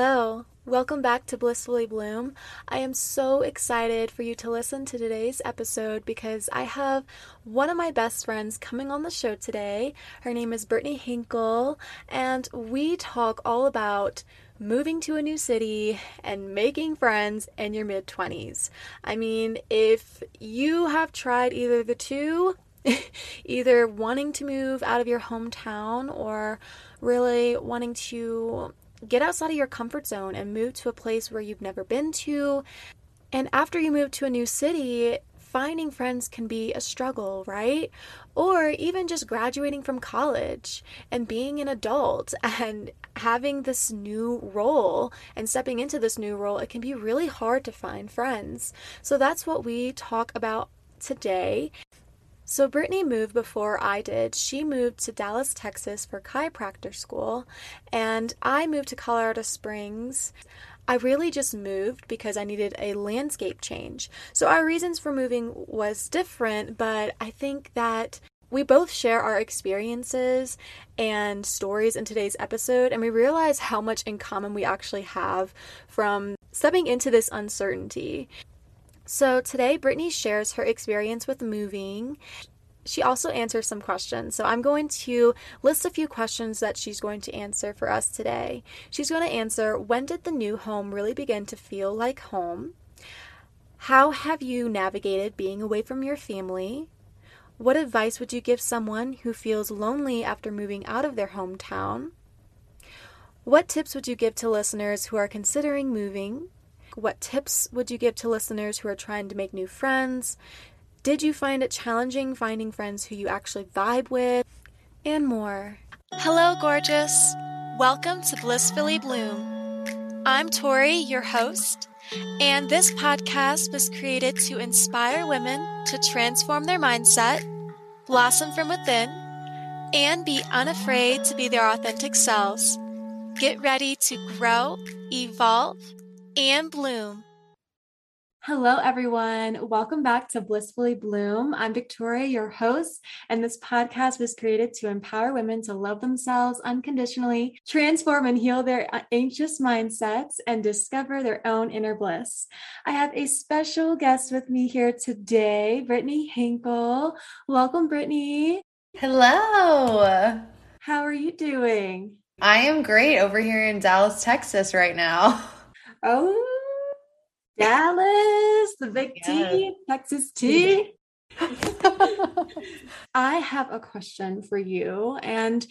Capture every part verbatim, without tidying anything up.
Hello, welcome back to Blissfully Bloom. I am so excited for you to listen to today's episode because I have one of my best friends coming on the show today. Her name is Brittany Hinkle, and we talk all about moving to a new city and making friends in your mid-twenties. I mean, if you have tried either the two, either wanting to move out of your hometown or really wanting to get outside of your comfort zone and move to a place where you've never been to. And after you move to a new city, finding friends can be a struggle, right? Or even just graduating from college and being an adult and having this new role and stepping into this new role, it can be really hard to find friends. So that's what we talk about today. So Brittany moved before I did. She moved to Dallas, Texas for chiropractor school, and I moved to Colorado Springs. I really just moved because I needed a landscape change. So our reasons for moving was different, but I think that we both share our experiences and stories in today's episode, and we realize how much in common we actually have from stepping into this uncertainty. So today, Brittany shares her experience with moving. She also answers some questions. So I'm going to list a few questions that she's going to answer for us today. She's going to answer, when did the new home really begin to feel like home? How have you navigated being away from your family? What advice would you give someone who feels lonely after moving out of their hometown? What tips would you give to listeners who are considering moving? What tips would you give to listeners who are trying to make new friends? Did you find it challenging finding friends who you actually vibe with? And more. Hello, gorgeous. Welcome to Blissfully Bloom. I'm Tori, your host, and this podcast was created to inspire women to transform their mindset, blossom from within, and be unafraid to be their authentic selves. Get ready to grow, evolve, and bloom. Hello, everyone. Welcome back to Blissfully Bloom. I'm Victoria, your host, and this podcast was created to empower women to love themselves unconditionally, transform and heal their anxious mindsets, and discover their own inner bliss. I have a special guest with me here today, Brittany Hinkle. Welcome, Brittany. Hello. How are you doing? I am great over here in Dallas, Texas right now. Oh, Dallas, the big yeah. T, Texas T. I have a question for you. And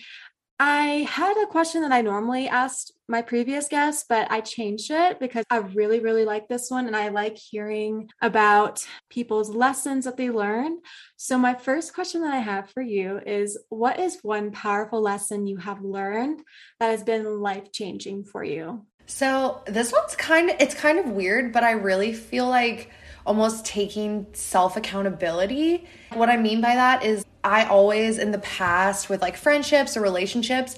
I had a question that I normally asked my previous guest, but I changed it because I really, really like this one. And I like hearing about people's lessons that they learn. So my first question that I have for you is, what is one powerful lesson you have learned that has been life-changing for you? So this one's kind of, it's kind of weird, but I really feel like almost taking self-accountability. What I mean by that is I always in the past with like friendships or relationships,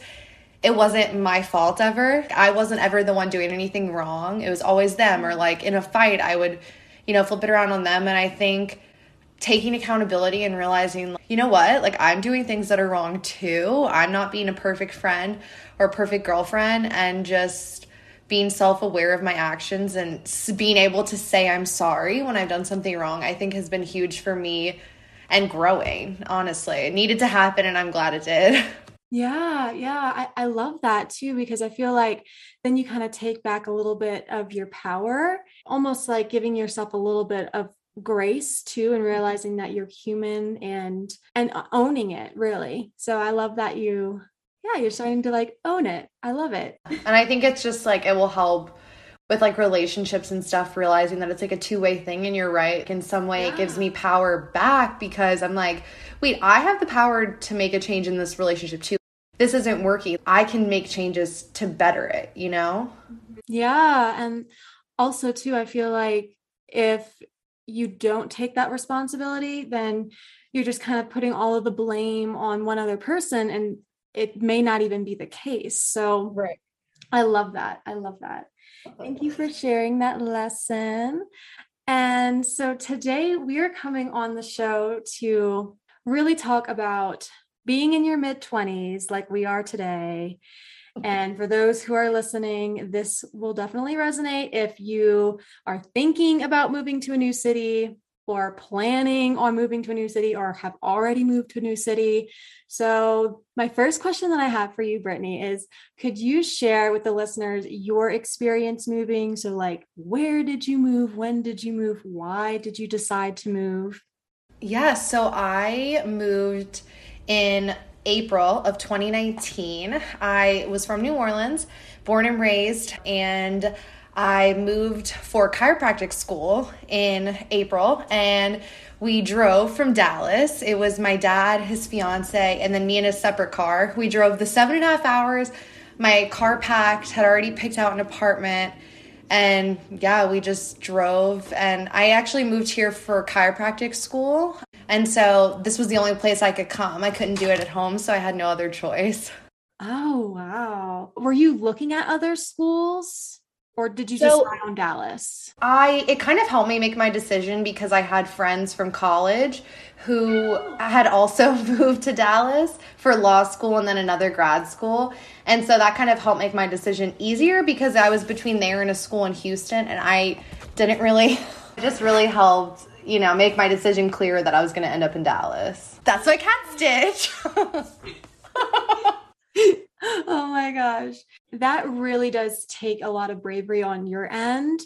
it wasn't my fault ever. I wasn't ever the one doing anything wrong. It was always them, or like in a fight, I would, you know, flip it around on them. And I think taking accountability and realizing, you know what, like I'm doing things that are wrong too. I'm not being a perfect friend or a perfect girlfriend, and just being self-aware of my actions and being able to say I'm sorry when I've done something wrong, I think has been huge for me and growing, honestly. It needed to happen, and I'm glad it did. Yeah, yeah. I, I love that too, because I feel like then you kind of take back a little bit of your power, almost like giving yourself a little bit of grace too, and realizing that you're human and and owning it, really. So I love that you Yeah, you're starting to like own it. I love it. And I think it's just like, it will help with like relationships and stuff, realizing that it's like a two-way thing, and you're right. In some way, yeah. It gives me power back, because I'm like, wait, I have the power to make a change in this relationship too. This isn't working. I can make changes to better it, you know? Yeah. And also too, I feel like if you don't take that responsibility, then you're just kind of putting all of the blame on one other person, and it may not even be the case. So right. I love that. I love that. Thank you for sharing that lesson. And so today we are coming on the show to really talk about being in your mid twenties, like we are today, And for those who are listening, this will definitely resonate if you are thinking about moving to a new city or planning on moving to a new city or have already moved to a new city. So my first question that I have for you, Brittany, is could you share with the listeners your experience moving? So like, where did you move? When did you move? Why did you decide to move? Yeah, so I moved in April of twenty nineteen. I was from New Orleans, born and raised, and I moved for chiropractic school in April, and we drove from Dallas. It was my dad, his fiance, and then me in a separate car. We drove the seven and a half hours. My car packed, had already picked out an apartment, and yeah, we just drove. And I actually moved here for chiropractic school, and so this was the only place I could come. I couldn't do it at home, so I had no other choice. Oh, wow. Were you looking at other schools? Or did you so, just try on Dallas? I it kind of helped me make my decision because I had friends from college who had also moved to Dallas for law school and then another grad school. And so that kind of helped make my decision easier because I was between there and a school in Houston, and I didn't really it just really helped, you know, make my decision clear that I was going to end up in Dallas. That's my cat stitch. Oh my gosh. That really does take a lot of bravery on your end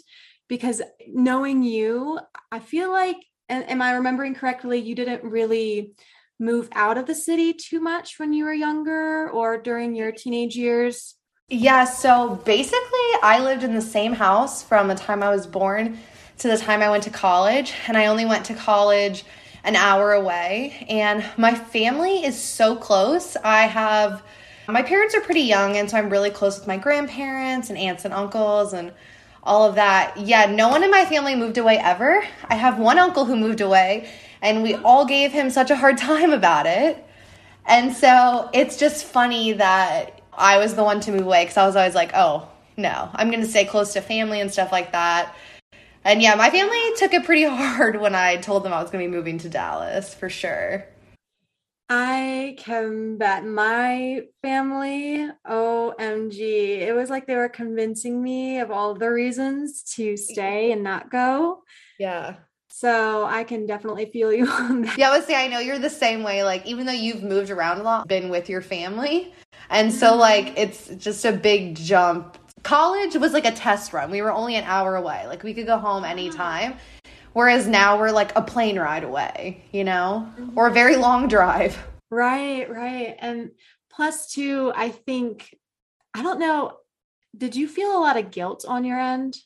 because knowing you, I feel like, and am I remembering correctly, you didn't really move out of the city too much when you were younger or during your teenage years? Yeah. So basically I lived in the same house from the time I was born to the time I went to college. And I only went to college an hour away. And my family is so close. I have My parents are pretty young, and so I'm really close with my grandparents and aunts and uncles and all of that. Yeah, no one in my family moved away ever. I have one uncle who moved away, and we all gave him such a hard time about it. And so it's just funny that I was the one to move away because I was always like, oh, no, I'm going to stay close to family and stuff like that. And yeah, my family took it pretty hard when I told them I was going to be moving to Dallas for sure. I can bet my family, O M G, it was like they were convincing me of all the reasons to stay and not go. Yeah. So I can definitely feel you on that. Yeah, I would say I know you're the same way. Like, even though you've moved around a lot, been with your family. And so, like, it's just a big jump. College was like a test run. We were only an hour away. Like, we could go home anytime. Whereas now we're like a plane ride away, you know, or a very long drive. Right, right. And plus two, I think, I don't know, did you feel a lot of guilt on your end?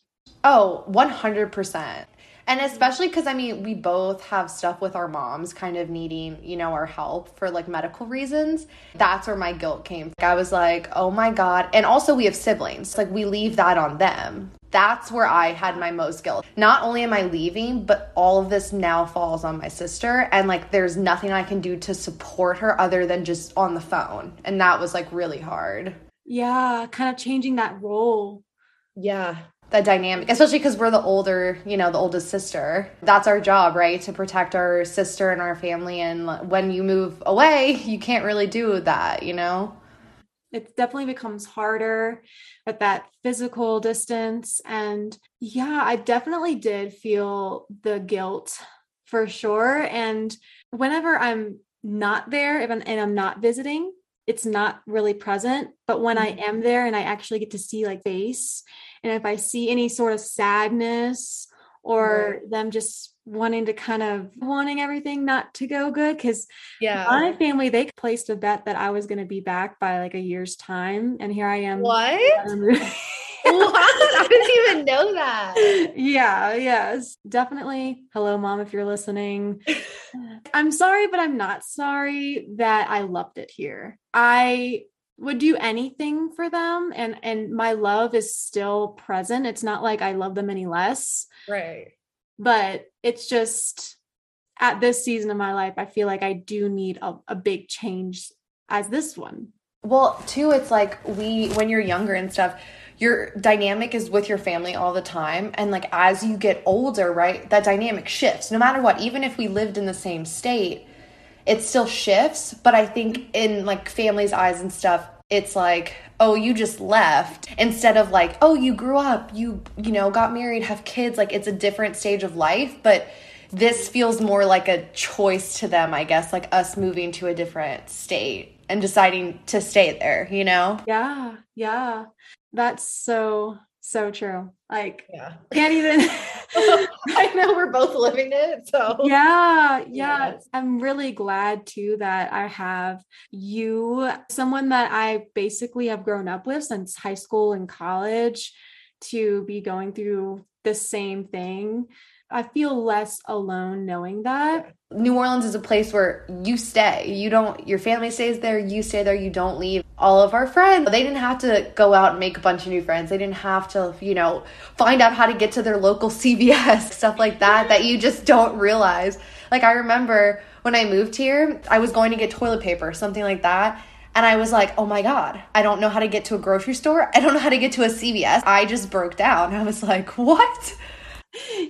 Oh, one hundred percent. And especially because, I mean, we both have stuff with our moms kind of needing, you know, our help for like medical reasons. That's where my guilt came. I was like, oh my God. And also we have siblings. Like we leave that on them. That's where I had my most guilt. Not only am I leaving, but all of this now falls on my sister. And like, there's nothing I can do to support her other than just on the phone. And that was like really hard. Yeah. Kind of changing that role. Yeah. That dynamic, especially because we're the older, you know, the oldest sister. That's our job, right? To protect our sister and our family. And when you move away, you can't really do that, you know? It definitely becomes harder at that physical distance. And yeah, I definitely did feel the guilt for sure. And whenever I'm not there and I'm not visiting, it's not really present. But when I am there and I actually get to see like face, and if I see any sort of sadness or right. them just wanting to kind of wanting everything not to go good. Because yeah. my family, they placed a bet that I was going to be back by like a year's time. And here I am. What? Um, what? I didn't even know that. Yeah. Yes, definitely. Hello, Mom, if you're listening. I'm sorry, but I'm not sorry that I loved it here. I would do anything for them. And, and my love is still present. It's not like I love them any less. Right. But it's just at this season of my life, I feel like I do need a, a big change as this one. Well, too, it's like we, when you're younger and stuff, your dynamic is with your family all the time. And like, as you get older, right, that dynamic shifts no matter what, even if we lived in the same state, it still shifts. But I think in like family's eyes and stuff, it's like, oh, you just left, instead of like, oh, you grew up, you, you know, got married, have kids. Like, it's a different stage of life, but this feels more like a choice to them, I guess, like us moving to a different state and deciding to stay there, you know? Yeah. Yeah. That's so, so true. Like, yeah. Can't even. I know we're both living it. So yeah, yeah. Yes. I'm really glad too that I have you, someone that I basically have grown up with since high school and college, to be going through the same thing. I feel less alone knowing that. New Orleans is a place where you stay. You don't, your family stays there, you stay there, you don't leave. All of our friends, they didn't have to go out and make a bunch of new friends. They didn't have to, you know, find out how to get to their local C V S, stuff like that, that you just don't realize. Like, I remember when I moved here, I was going to get toilet paper, something like that. And I was like, oh my God, I don't know how to get to a grocery store. I don't know how to get to a C V S. I just broke down. I was like, what?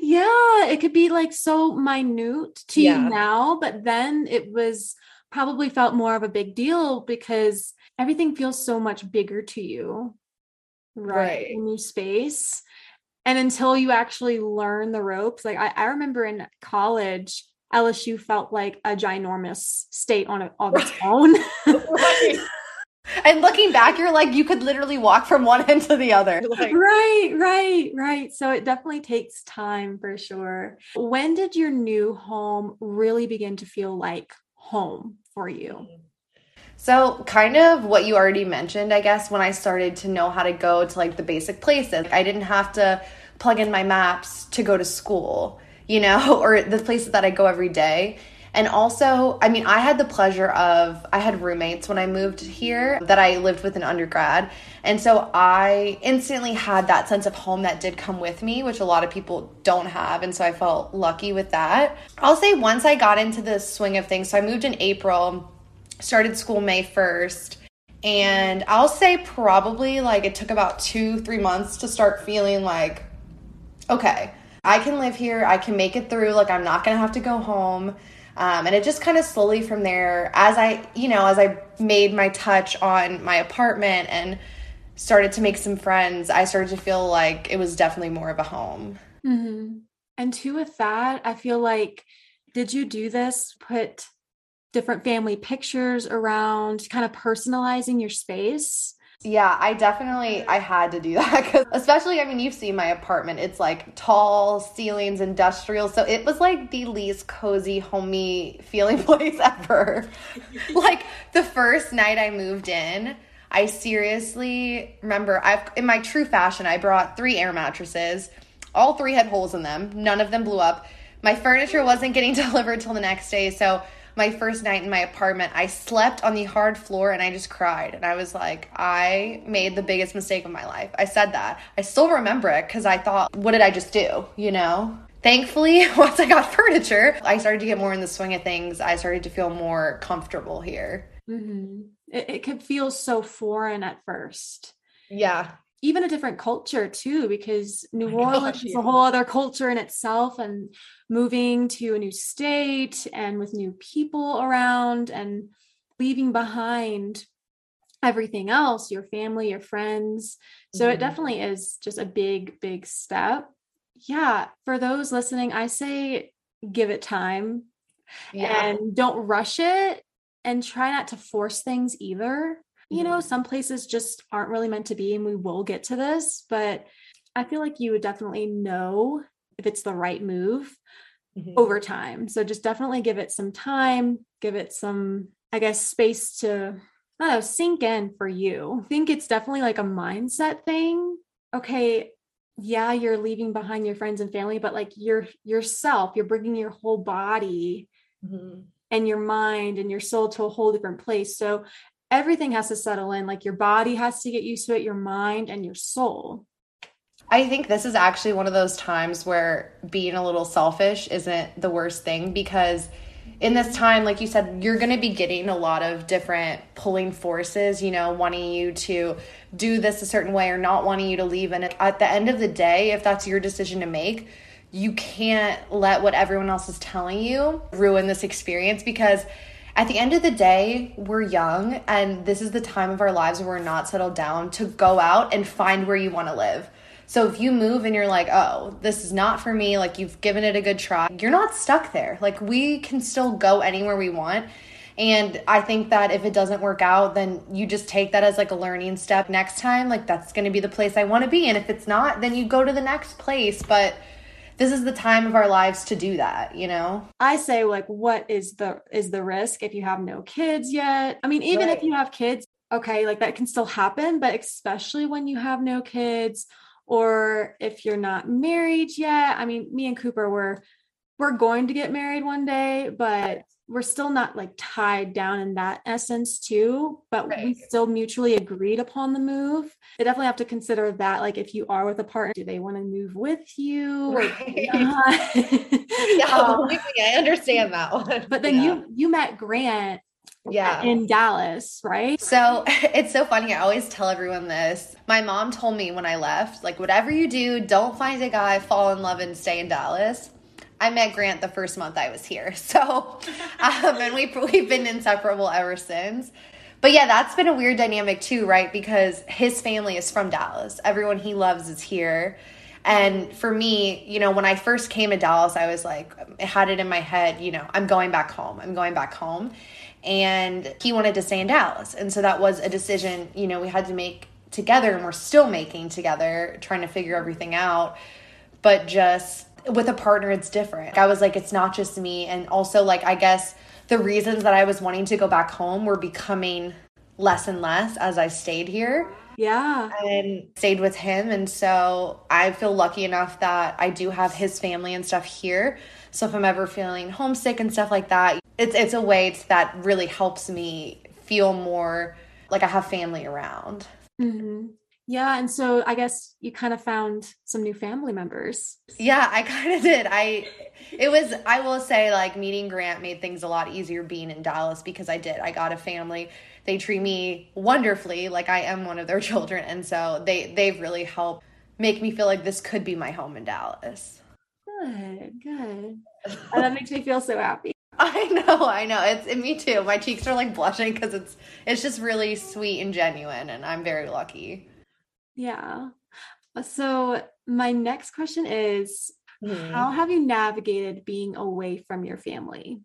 Yeah, it could be like so minute to yeah. you now, but then it was probably felt more of a big deal because everything feels so much bigger to you, right? right. In your space. And until you actually learn the ropes, like I, I remember in college, L S U felt like a ginormous state on, a, on right. its own. Right. And looking back, you're like, you could literally walk from one end to the other. Like, right, right, right. So it definitely takes time for sure. When did your new home really begin to feel like home for you? So kind of what you already mentioned, I guess, when I started to know how to go to like the basic places. I didn't have to plug in my maps to go to school, you know, or the places that I go every day. And also, I mean, I had the pleasure of, I had roommates when I moved here that I lived with in undergrad. And so I instantly had that sense of home that did come with me, which a lot of people don't have. And so I felt lucky with that. I'll say once I got into the swing of things, so I moved in April, started school May first. And I'll say probably like it took about two, three months to start feeling like, okay, I can live here. I can make it through. Like, I'm not going to have to go home. Um, and it just kind of slowly from there, as I, you know, as I made my touch on my apartment and started to make some friends, I started to feel like it was definitely more of a home. Mm-hmm. And too, with that, I feel like, did you do this, put different family pictures around, kind of personalizing your space? Yeah, I definitely, I had to do that because especially, I mean, you've seen my apartment. It's like tall ceilings, industrial. So it was like the least cozy, homey feeling place ever. Like the first night I moved in, I seriously remember I've in my true fashion, I brought three air mattresses. All three had holes in them. None of them blew up. My furniture wasn't getting delivered till the next day. So my first night in my apartment, I slept on the hard floor and I just cried. And I was like, I made the biggest mistake of my life. I said that. I still remember it because I thought, what did I just do? You know? Thankfully, once I got furniture, I started to get more in the swing of things. I started to feel more comfortable here. Mm-hmm. It, it could feel so foreign at first. Yeah. Even a different culture too, because New Orleans is a whole other culture in itself, and moving to a new state and with new people around and leaving behind everything else, your family, your friends. So mm-hmm. It definitely is just a big, big step. Yeah. For those listening, I say, give it time yeah. and don't rush it, and try not to force things either. You know, some places just aren't really meant to be, and we will get to this, but I feel like you would definitely know if it's the right move mm-hmm. over time. So just definitely give it some time, give it some, I guess, space to, I don't know, sink in for you. I think it's definitely like a mindset thing. Okay. Yeah. You're leaving behind your friends and family, but like your, yourself, you're bringing your whole body mm-hmm. and your mind and your soul to a whole different place. So everything has to settle in, like your body has to get used to it, your mind and your soul. I think this is actually one of those times where being a little selfish isn't the worst thing, because in this time, like you said, you're going to be getting a lot of different pulling forces, you know, wanting you to do this a certain way or not wanting you to leave. And at the end of the day, if that's your decision to make, you can't let what everyone else is telling you ruin this experience, because At the end of the day, we're young, and this is the time of our lives where we're not settled down to go out and find where you want to live. So if you move and you're like, oh, this is not for me, like you've given it a good try, you're not stuck there. Like we can still go anywhere we want. And I think that if it doesn't work out, then you just take that as like a learning step. Next time, like that's going to be the place I want to be. And if it's not, then you go to the next place. But this is the time of our lives to do that, you know? I say, like, what is the is the risk if you have no kids yet? I mean, even right. if you have kids, okay, like that can still happen, but especially when you have no kids or if you're not married yet. I mean, me and Cooper were we're going to get married one day, but we're still not like tied down in that essence too, but right. we still mutually agreed upon the move. They definitely have to consider that. Like if you are with a partner, do they want to move with you? Right. Uh, yeah, um, I understand that one. But then yeah. you, you met Grant yeah. in Dallas, right? So it's so funny. I always tell everyone this. My mom told me when I left, like whatever you do, don't find a guy, fall in love and stay in Dallas. I met Grant the first month I was here. So, um, and we've, we've been inseparable ever since. But yeah, that's been a weird dynamic too, right? Because his family is from Dallas. Everyone he loves is here. And for me, you know, when I first came to Dallas, I was like, I had it in my head, you know, I'm going back home. I'm going back home. And he wanted to stay in Dallas. And so that was a decision, you know, we had to make together and we're still making together, trying to figure everything out. But just with a partner, it's different. I was like, it's not just me. And also like, I guess the reasons that I was wanting to go back home were becoming less and less as I stayed here. Yeah. And stayed with him. And so I feel lucky enough that I do have his family and stuff here. So if I'm ever feeling homesick and stuff like that, it's, it's a way that really helps me feel more like I have family around. Mm-hmm. Yeah. And so I guess you kind of found some new family members. Yeah, I kind of did. I, it was, I will say like meeting Grant made things a lot easier being in Dallas because I did, I got a family. They treat me wonderfully. Like I am one of their children. And so they, they've really helped make me feel like this could be my home in Dallas. Good, good. And that makes me feel so happy. I know, I know. It's it, me too. My cheeks are like blushing because it's, it's just really sweet and genuine and I'm very lucky. Yeah. So my next question is, mm. how have you navigated being away from your family?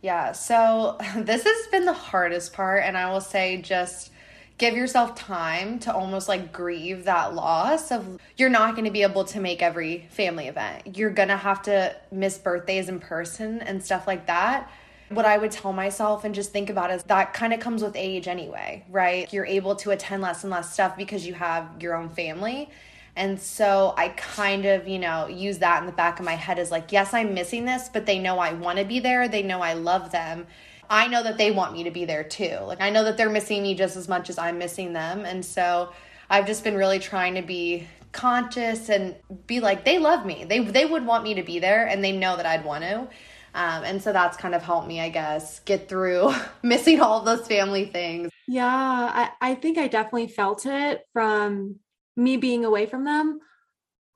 Yeah. So this has been the hardest part. And I will say, just give yourself time to almost like grieve that loss of you're not going to be able to make every family event. You're going to have to miss birthdays in person and stuff like that. What I would tell myself and just think about is that kind of comes with age anyway, right? You're able to attend less and less stuff because you have your own family. And so I kind of, you know, use that in the back of my head as like, yes, I'm missing this, but they know I want to be there. They know I love them. I know that they want me to be there too. Like I know that they're missing me just as much as I'm missing them. And so I've just been really trying to be conscious and be like, they love me. They they would want me to be there and they know that I'd want to. Um, and so that's kind of helped me, I guess, get through missing all of those family things. Yeah, I, I think I definitely felt it from me being away from them.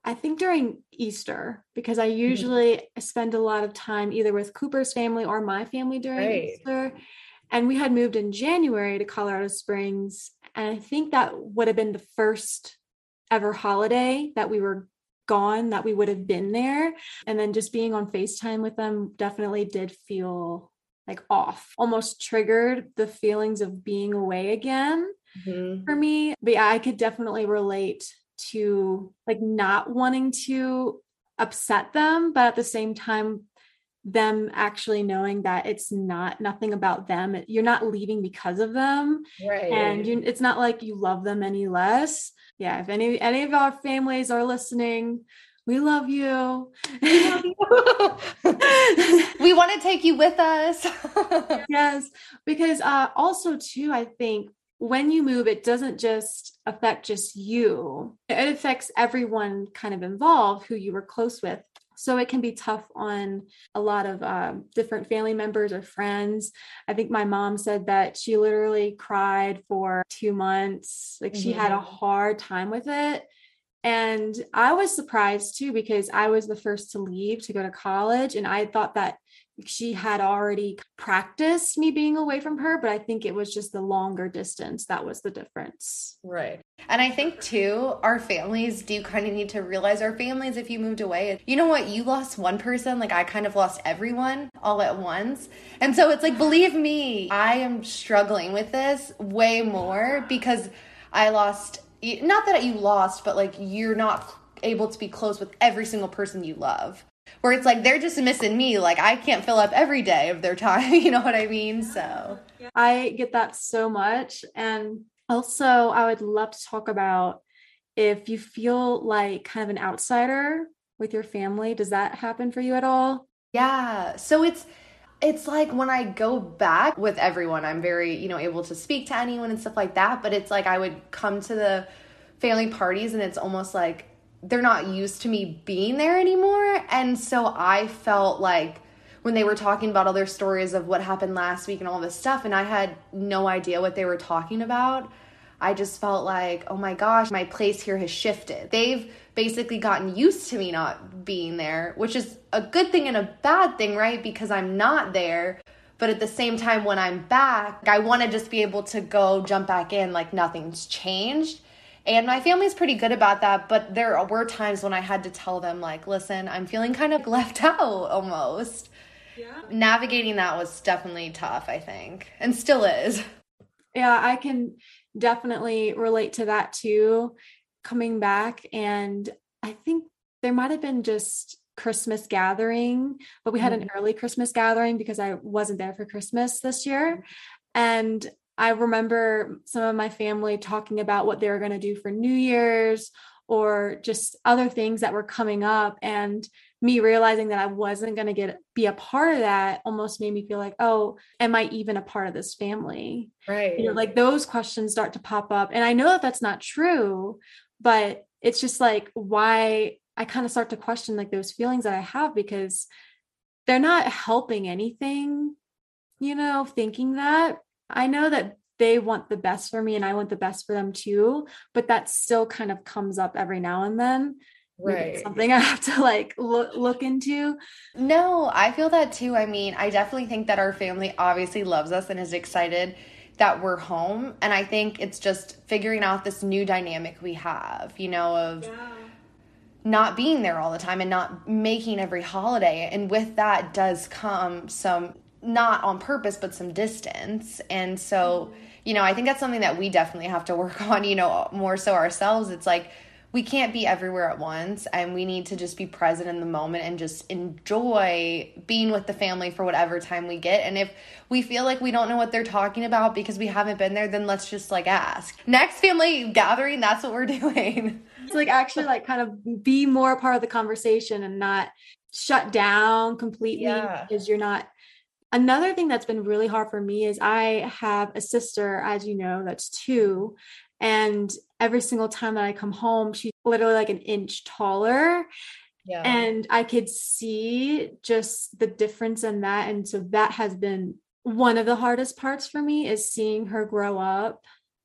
I think during Easter, because I usually mm-hmm. spend a lot of time either with Cooper's family or my family during right. Easter. And we had moved in January to Colorado Springs. And I think that would have been the first ever holiday that we were gone that we would have been there. And then just being on FaceTime with them definitely did feel like off, almost triggered the feelings of being away again mm-hmm. for me. But yeah, I could definitely relate to like not wanting to upset them, but at the same time, them actually knowing that it's not nothing about them. You're not leaving because of them. Right. And you, it's not like you love them any less. Yeah. If any, any of our families are listening, we love you. We love you. We want to take you with us. Yes. Because uh, also too, I think when you move, it doesn't just affect just you. It affects everyone kind of involved who you were close with. So it can be tough on a lot of uh, different family members or friends. I think my mom said that she literally cried for two months. Like she yeah. had a hard time with it. And I was surprised too, because I was the first to leave to go to college. And I thought that she had already practiced me being away from her, but I think it was just the longer distance. That was the difference. Right. And I think too, our families do kind of need to realize our families, if you moved away, you know what, you lost one person. Like I kind of lost everyone all at once. And so it's like, believe me, I am struggling with this way more because I lost, not that you lost, but like you're not able to be close with every single person you love. Where it's like, they're just missing me. Like, I can't fill up every day of their time. You know what I mean? So I get that so much. And also, I would love to talk about if you feel like kind of an outsider with your family, does that happen for you at all? Yeah. So it's, it's like when I go back with everyone, I'm very, you know, able to speak to anyone and stuff like that. But it's like, I would come to the family parties and it's almost like, they're not used to me being there anymore. And so I felt like when they were talking about all their stories of what happened last week and all this stuff, and I had no idea what they were talking about, I just felt like, oh my gosh, my place here has shifted. They've basically gotten used to me not being there, which is a good thing and a bad thing, right? Because I'm not there. But at the same time, when I'm back, I want to just be able to go jump back in like nothing's changed. And my family's pretty good about that, but there were times when I had to tell them, like, listen, I'm feeling kind of left out almost. Yeah. Navigating that was definitely tough, I think, and still is. Yeah, I can definitely relate to that too, coming back. And I think there might have been just Christmas gathering, but we had mm-hmm. an early Christmas gathering because I wasn't there for Christmas this year. And I remember some of my family talking about what they were going to do for New Year's or just other things that were coming up, and me realizing that I wasn't going to get be a part of that almost made me feel like, oh, am I even a part of this family? Right. You know, like those questions start to pop up. And I know that that's not true, but it's just like, why I kind of start to question like those feelings that I have, because they're not helping anything, you know, thinking that. I know that they want the best for me and I want the best for them too, but that still kind of comes up every now and then. Right. It's something I have to like look, look into. No, I feel that too. I mean, I definitely think that our family obviously loves us and is excited that we're home. And I think it's just figuring out this new dynamic we have, you know, of yeah. not being there all the time and not making every holiday. And with that does come some, not on purpose, but some distance. And so, you know, I think that's something that we definitely have to work on, you know, more so ourselves. It's like, we can't be everywhere at once, and we need to just be present in the moment and just enjoy being with the family for whatever time we get. And if we feel like we don't know what they're talking about because we haven't been there, then let's just like ask. Next family gathering, that's what we're doing. It's like actually like kind of be more a part of the conversation and not shut down completely yeah. because you're not. Another thing that's been really hard for me is I have a sister, as you know, that's two. And every single time that I come home, she's literally like an inch taller. Yeah. And I could see just the difference in that. And so that has been one of the hardest parts for me, is seeing her grow up,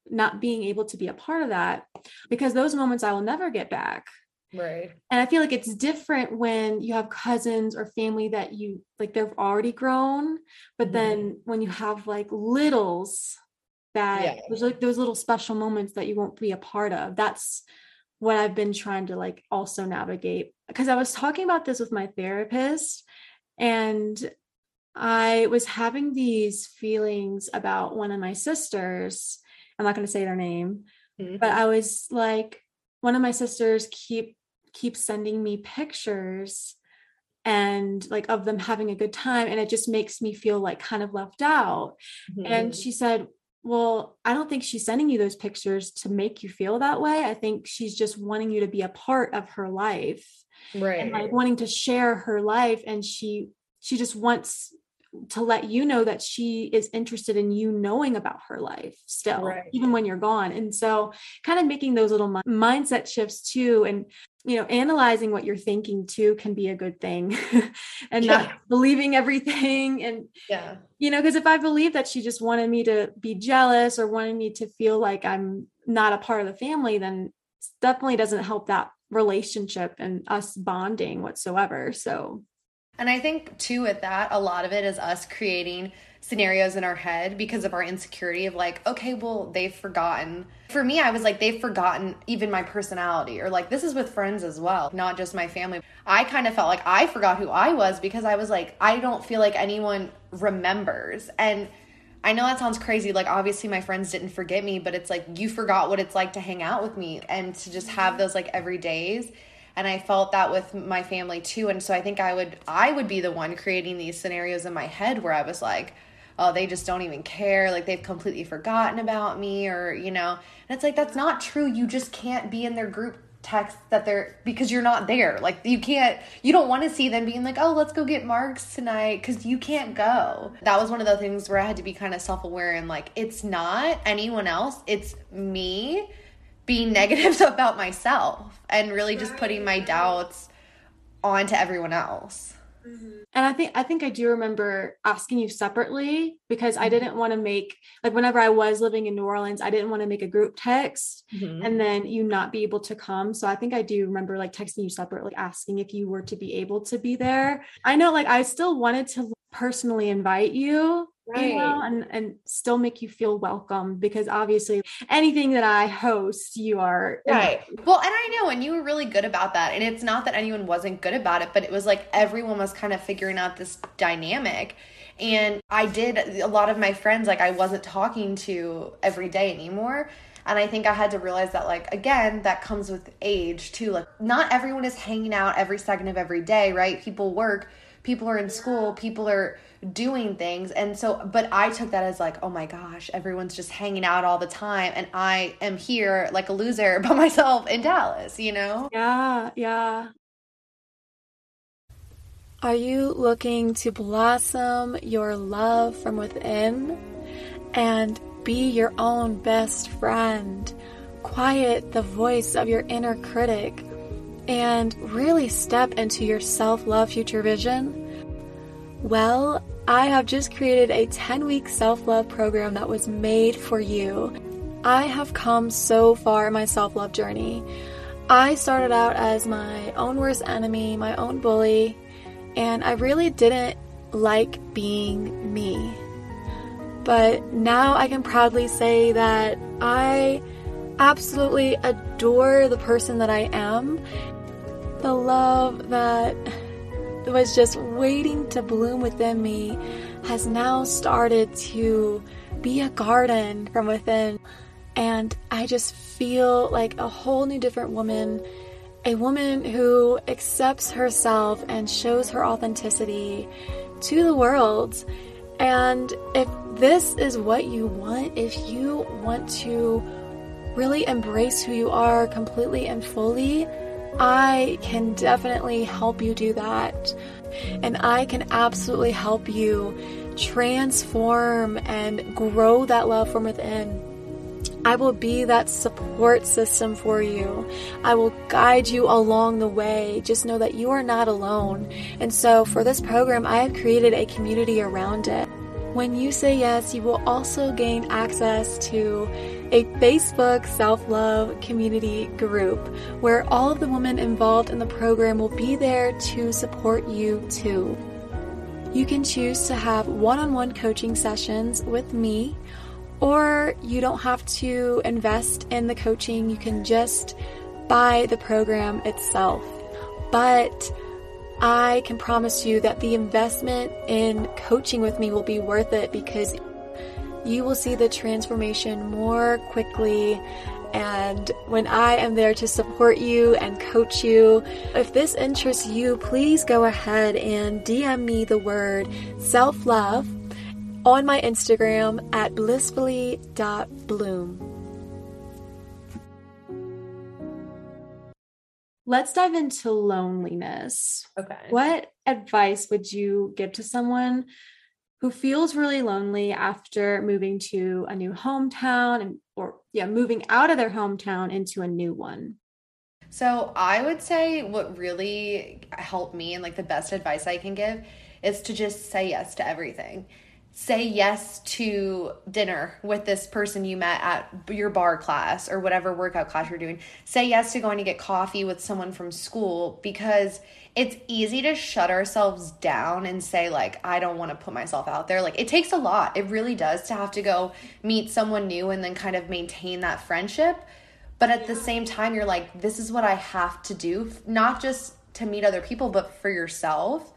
not being able to be a part of that, because those moments I will never get back. Right. And I feel like it's different when you have cousins or family that you like, they've already grown, but mm-hmm. then when you have like littles that yeah. there's like those little special moments that you won't be a part of. That's what I've been trying to like also navigate. Because I was talking about this with my therapist, and I was having these feelings about one of my sisters. I'm not going to say their name, mm-hmm. but I was like, one of my sisters keep keep sending me pictures and like of them having a good time. And it just makes me feel like kind of left out. Mm-hmm. And she said, well, I don't think she's sending you those pictures to make you feel that way. I think she's just wanting you to be a part of her life. Right. And like wanting to share her life. And she, she just wants to let you know that she is interested in you knowing about her life still, right. even when you're gone. And so kind of making those little mi- mindset shifts too. And, you know, analyzing what you're thinking too can be a good thing and yeah. not believing everything. And, yeah, you know, cause if I believe that she just wanted me to be jealous or wanted me to feel like I'm not a part of the family, then definitely doesn't help that relationship and us bonding whatsoever. So And I think, too, with that, a lot of it is us creating scenarios in our head because of our insecurity of like, okay, well, they've forgotten. For me, I was like, they've forgotten even my personality, or like, this is with friends as well, not just my family. I kind of felt like I forgot who I was because I was like, I don't feel like anyone remembers. And I know that sounds crazy. Like, obviously my friends didn't forget me, but it's like, you forgot what it's like to hang out with me and to just have those like every days. And I felt that with my family too. And so I think I would, I would be the one creating these scenarios in my head where I was like, oh, they just don't even care. Like, they've completely forgotten about me, or, you know, and it's like, that's not true. You just can't be in their group text that they're, because you're not there. Like, you can't, you don't want to see them being like, oh, let's go get marks tonight, because you can't go. That was one of the things where I had to be kind of self-aware and like, it's not anyone else. It's me being negative about myself and really just putting my doubts onto everyone else. And I think, I think I do remember asking you separately because I didn't want to make, like, whenever I was living in New Orleans, I didn't want to make a group text mm-hmm. and then you not be able to come. So I think I do remember like texting you separately, asking if you were to be able to be there. I know, like, I still wanted to personally invite you, right. you know, and, and still make you feel welcome, because obviously anything that I host, you are. Right. Well, and I know, and you were really good about that. And it's not that anyone wasn't good about it, but it was like, everyone was kind of figuring out this dynamic. And I did a lot of my friends, like, I wasn't talking to every day anymore. And I think I had to realize that, like, again, that comes with age too. Like, not everyone is hanging out every second of every day, right? People work, people are in school, people are doing things. And so, but I took that as like, oh my gosh, everyone's just hanging out all the time. And I am here like a loser by myself in Dallas, you know? Yeah, yeah. Are you looking to blossom your love from within and be your own best friend? Quiet the voice of your inner critic and really step into your self-love future vision? Well, I have just created a ten-week self-love program that was made for you. I have come so far in my self-love journey. I started out as my own worst enemy, my own bully, and I really didn't like being me. But now I can proudly say that I absolutely adore the person that I am. The love that was just waiting to bloom within me has now started to be a garden from within. And I just feel like a whole new different woman, a woman who accepts herself and shows her authenticity to the world. And if this is what you want, if you want to really embrace who you are completely and fully, I can definitely help you do that. And I can absolutely help you transform and grow that love from within. I will be that support system for you. I will guide you along the way. Just know that you are not alone. And so for this program, I have created a community around it. When you say yes, you will also gain access to a Facebook self-love community group where all of the women involved in the program will be there to support you too. You can choose to have one-on-one coaching sessions with me, or you don't have to invest in the coaching. You can just buy the program itself. But I can promise you that the investment in coaching with me will be worth it, because you will see the transformation more quickly. And when I am there to support you and coach you, if this interests you, please go ahead and D M me the word self-love on my Instagram at blissfully dot bloom. Let's dive into loneliness. Okay. What advice would you give to someone who feels really lonely after moving to a new hometown and, or yeah, moving out of their hometown into a new one? So I would say what really helped me, and like the best advice I can give, is to just say yes to everything. say yes to dinner with this person you met at your bar class or whatever workout class you're doing. Say yes to going to get coffee with someone from school, because it's easy to shut ourselves down and say, like, I don't want to put myself out there. Like, it takes a lot. It really does to have to go meet someone new and then kind of maintain that friendship. But at the same time, you're like, this is what I have to do, not just to meet other people, but for yourself.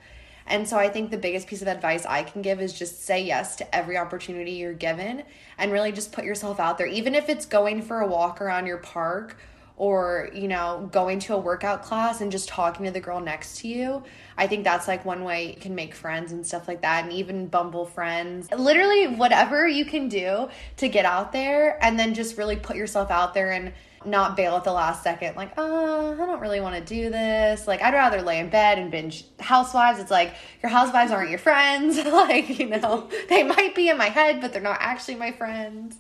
And so I think the biggest piece of advice I can give is just say yes to every opportunity you're given and really just put yourself out there. Even if it's going for a walk around your park or, you know, going to a workout class and just talking to the girl next to you. I think that's like one way you can make friends and stuff like that, and even Bumble friends. Literally whatever you can do to get out there and then just really put yourself out there and not bail at the last second, like, oh, I don't really want to do this. Like, I'd rather lay in bed and binge Housewives. It's like, your housewives aren't your friends. Like, you know, they might be in my head, but they're not actually my friends.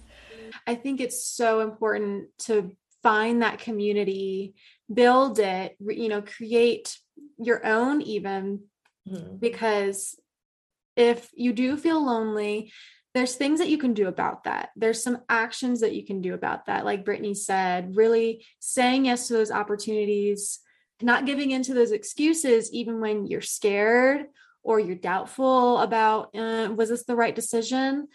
I think it's so important to find that community, build it, you know, create your own even, mm-hmm. because if you do feel lonely, there's things that you can do about that. There's some actions that you can do about that. Like Brittany said, really saying yes to those opportunities, not giving into those excuses, even when you're scared or you're doubtful about, uh, was this the right decision?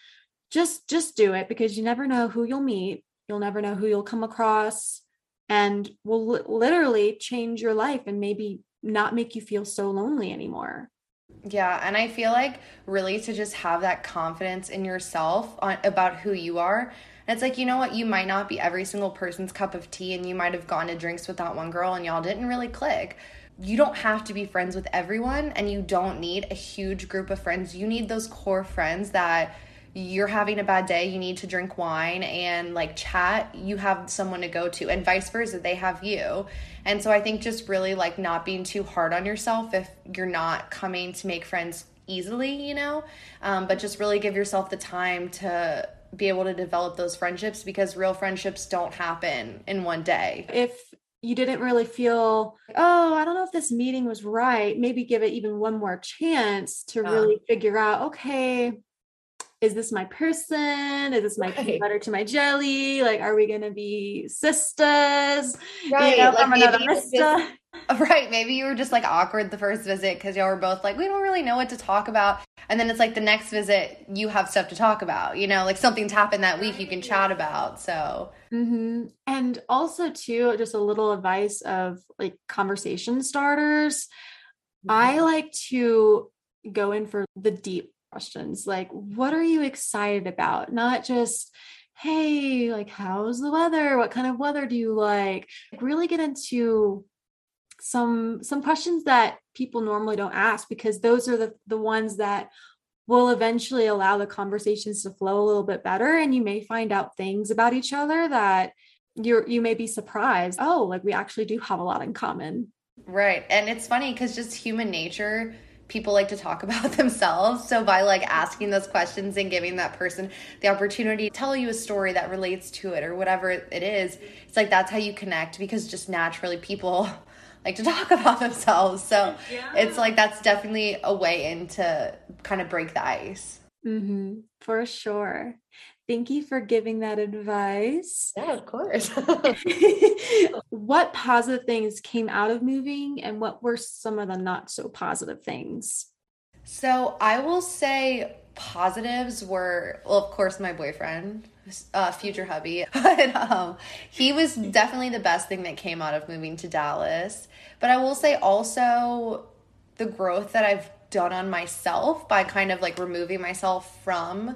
Just, just do it, because you never know who you'll meet. You'll never know who you'll come across, and will li- literally change your life and maybe not make you feel so lonely anymore. Yeah. And I feel like really to just have that confidence in yourself on, about who you are. And it's like, you know what? You might not be every single person's cup of tea, and you might have gone to drinks with that one girl and y'all didn't really click. You don't have to be friends with everyone, and you don't need a huge group of friends. You need those core friends that you're having a bad day, you need to drink wine and like chat, you have someone to go to, and vice versa, they have you. And so I think just really like not being too hard on yourself if you're not coming to make friends easily, you know, um, but just really give yourself the time to be able to develop those friendships, because real friendships don't happen in one day. If you didn't really feel, oh, I don't know if this meeting was right, maybe give it even one more chance to um, really figure out, okay, is this my person? Is this my right. peanut butter to my jelly? Like, are we going to be sisters? Right. You know, like maybe just, right. Maybe you were just like awkward the first visit because y'all were both like, we don't really know what to talk about. And then it's like the next visit, you have stuff to talk about, you know, like something's happened that week you can chat about. So, mm-hmm. And also too, just a little advice of like conversation starters. Mm-hmm. I like to go in for the deep questions, like, what are you excited about? Not just, hey, like, how's the weather? What kind of weather do you like? Like, really get into some some questions that people normally don't ask, because those are the, the ones that will eventually allow the conversations to flow a little bit better. And you may find out things about each other that you're you may be surprised. Oh, like we actually do have a lot in common. Right. And it's funny because just human nature, people like to talk about themselves. So by like asking those questions and giving that person the opportunity to tell you a story that relates to it or whatever it is, it's like, that's how you connect, because just naturally people like to talk about themselves. So yeah. It's like, that's definitely a way in to kind of break the ice. Mm-hmm. For sure. Thank you for giving that advice. Yeah, of course. What positive things came out of moving, and what were some of the not so positive things? So I will say positives were, well, of course, my boyfriend, uh, future hubby. But, um, he was definitely the best thing that came out of moving to Dallas. But I will say also the growth that I've done on myself by kind of like removing myself from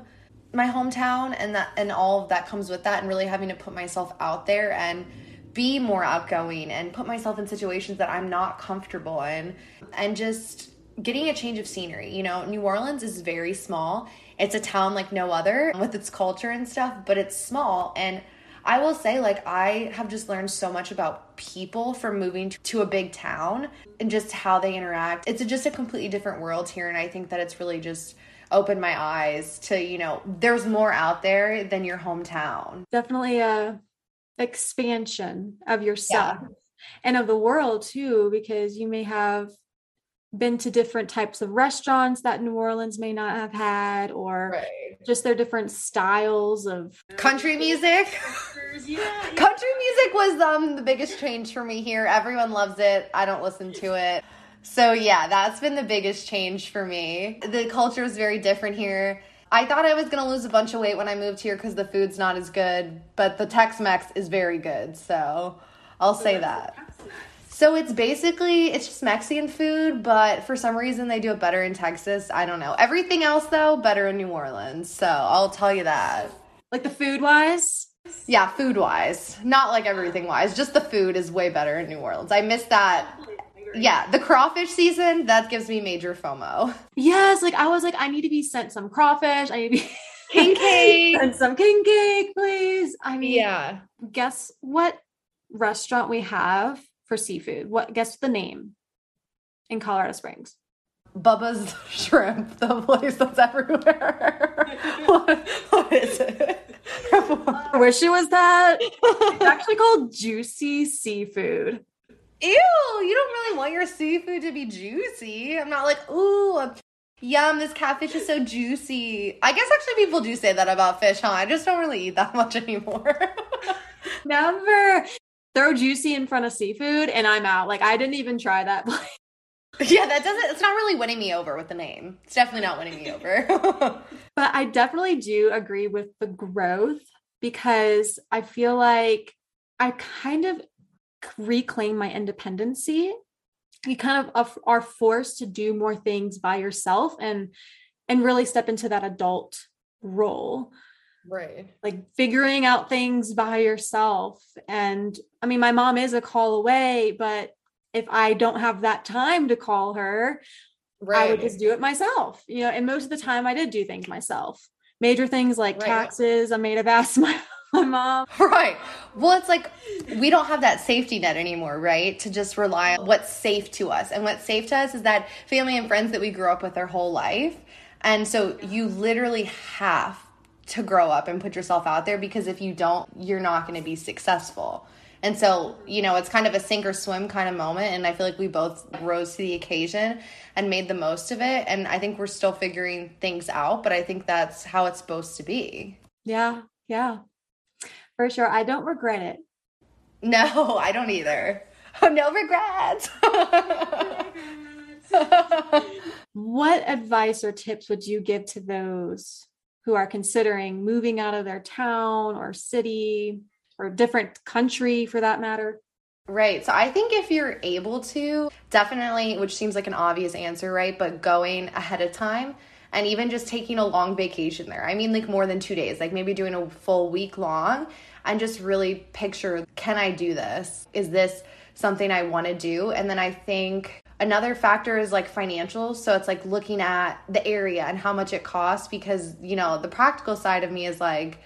my hometown and that and all of that comes with that, and really having to put myself out there and be more outgoing and put myself in situations that I'm not comfortable in, and just getting a change of scenery. You know, New Orleans is very small. It's a town like no other with its culture and stuff, but it's small. And I will say, like, I have just learned so much about people from moving to a big town and just how they interact. It's just a completely different world here, and I think that it's really just opened my eyes to, you know, there's more out there than your hometown. Definitely a expansion of yourself, yeah. And of the world too, because you may have been to different types of restaurants that New Orleans may not have had, or right. just their different styles of country music. Yeah, yeah. Country music was um the biggest change for me here. Everyone loves it. I don't listen to it. So yeah, that's been the biggest change for me. The culture is very different here. I thought I was going to lose a bunch of weight when I moved here because the food's not as good, but the Tex-Mex is very good. So I'll so say that. So it's basically, it's just Mexican food, but for some reason they do it better in Texas. I don't know. Everything else, though, better in New Orleans. So I'll tell you that. Like the food-wise? Yeah, food-wise. Not like everything-wise. Just the food is way better in New Orleans. I miss that. Yeah, the crawfish season, that gives me major FOMO. Yes, like I was like, I need to be sent some crawfish. I need to be... king cake. Send some king cake, please. I mean, yeah. Guess what restaurant we have for seafood? What guess the name in Colorado Springs? Bubba's Shrimp, the place that's everywhere. what, what is it? I wish it was that. It's actually called Juicy Seafood. Ew, you don't really want your seafood to be juicy. I'm not like, ooh, yum, this catfish is so juicy. I guess actually people do say that about fish, huh? I just don't really eat that much anymore. Never. Throw juicy in front of seafood and I'm out. Like I didn't even try that. Yeah, that doesn't, it's not really winning me over with the name. It's definitely not winning me over. But I definitely do agree with the growth, because I feel like I kind of reclaim my independency. You kind of are forced to do more things by yourself and, and really step into that adult role. Right. Like figuring out things by yourself. And I mean, my mom is a call away, but if I don't have that time to call her, right. I would just do it myself, you know, and most of the time I did do things myself, major things like right. taxes. I may have asked my, my mom. Right. Well, it's like, we don't have that safety net anymore, right? To just rely on what's safe to us. And what's safe to us is that family and friends that we grew up with our whole life. And so you literally have to grow up and put yourself out there, because if you don't, you're not going to be successful. And so, you know, it's kind of a sink or swim kind of moment. And I feel like we both rose to the occasion and made the most of it. And I think we're still figuring things out, but I think that's how it's supposed to be. Yeah. Yeah, for sure. I don't regret it. No, I don't either. No regrets. What advice or tips would you give to those who are considering moving out of their town or city or different country for that matter? Right. So I think if you're able to, definitely, which seems like an obvious answer, right? But going ahead of time and even just taking a long vacation there. I mean, like more than two days, like maybe doing a full week long and just really picture, can I do this? Is this something I want to do? And then I think another factor is like financial. So it's like looking at the area and how much it costs, because, you know, the practical side of me is like,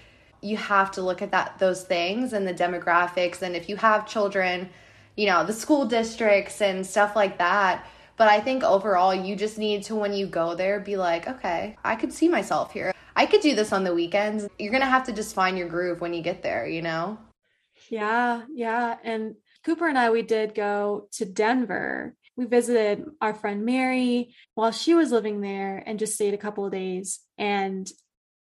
you have to look at that, those things and the demographics. And if you have children, you know, the school districts and stuff like that. But I think overall, you just need to, when you go there, be like, okay, I could see myself here. I could do this on the weekends. You're going to have to just find your groove when you get there, you know? Yeah. Yeah. And Cooper and I, we did go to Denver. We visited our friend Mary while she was living there and just stayed a couple of days. And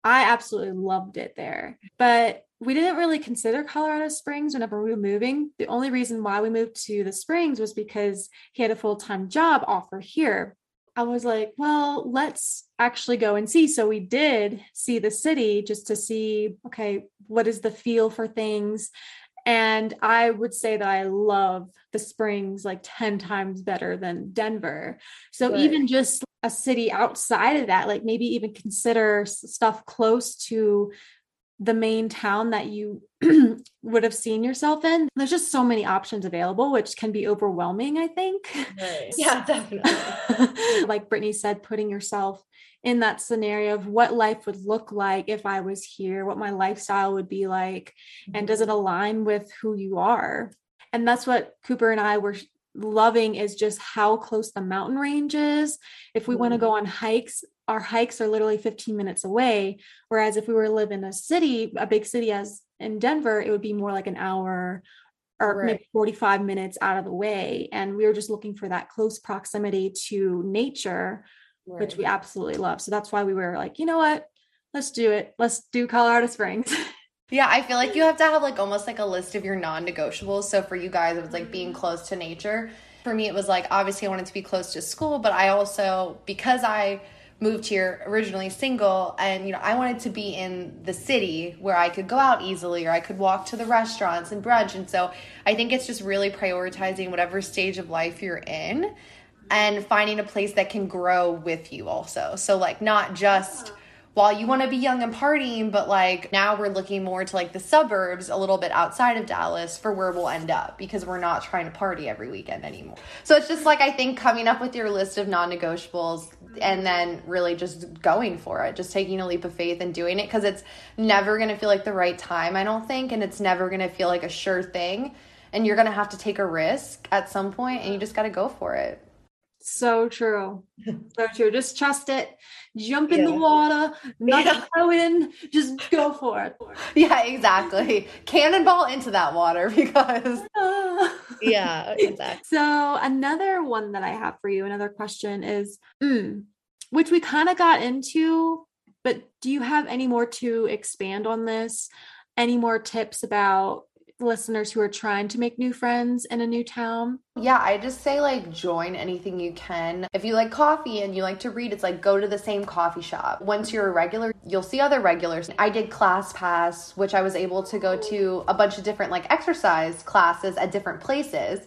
I absolutely loved it there. But we didn't really consider Colorado Springs whenever we were moving. The only reason why we moved to the Springs was because he had a full-time job offer here. I was like, well, let's actually go and see. So we did see the city just to see, okay, what is the feel for things? And I would say that I love the Springs like ten times better than Denver. So right. even just a city outside of that, like maybe even consider stuff close to the main town that you would have seen yourself in. There's just so many options available, which can be overwhelming, I think. Right. Yeah, definitely. Like Brittany said, putting yourself in that scenario of what life would look like if I was here, what my lifestyle would be like, and does it align with who you are? And that's what Cooper and I were loving, is just how close the mountain range is. If we mm-hmm. want to go on hikes, our hikes are literally fifteen minutes away. Whereas if we were to live in a city, a big city as in Denver, it would be more like an hour or right. maybe forty-five minutes out of the way. And we were just looking for that close proximity to nature, right. which we absolutely love. So that's why we were like, you know what, let's do it. Let's do Colorado Springs. Yeah. I feel like you have to have like almost like a list of your non-negotiables. So for you guys, it was like being close to nature. For me, it was like, obviously I wanted to be close to school, but I also, because I moved here originally single, and you know, I wanted to be in the city where I could go out easily, or I could walk to the restaurants and brunch. And so I think it's just really prioritizing whatever stage of life you're in and finding a place that can grow with you also. So like not just while you want to be young and partying, but like now we're looking more to like the suburbs a little bit outside of Dallas for where we'll end up, because we're not trying to party every weekend anymore. So it's just like, I think coming up with your list of non-negotiables and then really just going for it, just taking a leap of faith and doing it, because it's never going to feel like the right time, I don't think. And it's never going to feel like a sure thing. And you're going to have to take a risk at some point, and you just got to go for it. So true. So true. Just trust it. Jump in yeah. the water, not yeah. throw in, just go for it. Yeah, exactly. Cannonball into that water because. yeah, exactly. So another one that I have for you, another question is, mm, which we kind of got into, but do you have any more to expand on this? Any more tips about listeners who are trying to make new friends in a new town? Yeah, I just say like join anything you can. If you like coffee and you like to read, it's like go to the same coffee shop. Once you're a regular, you'll see other regulars. I did ClassPass, which I was able to go to a bunch of different like exercise classes at different places.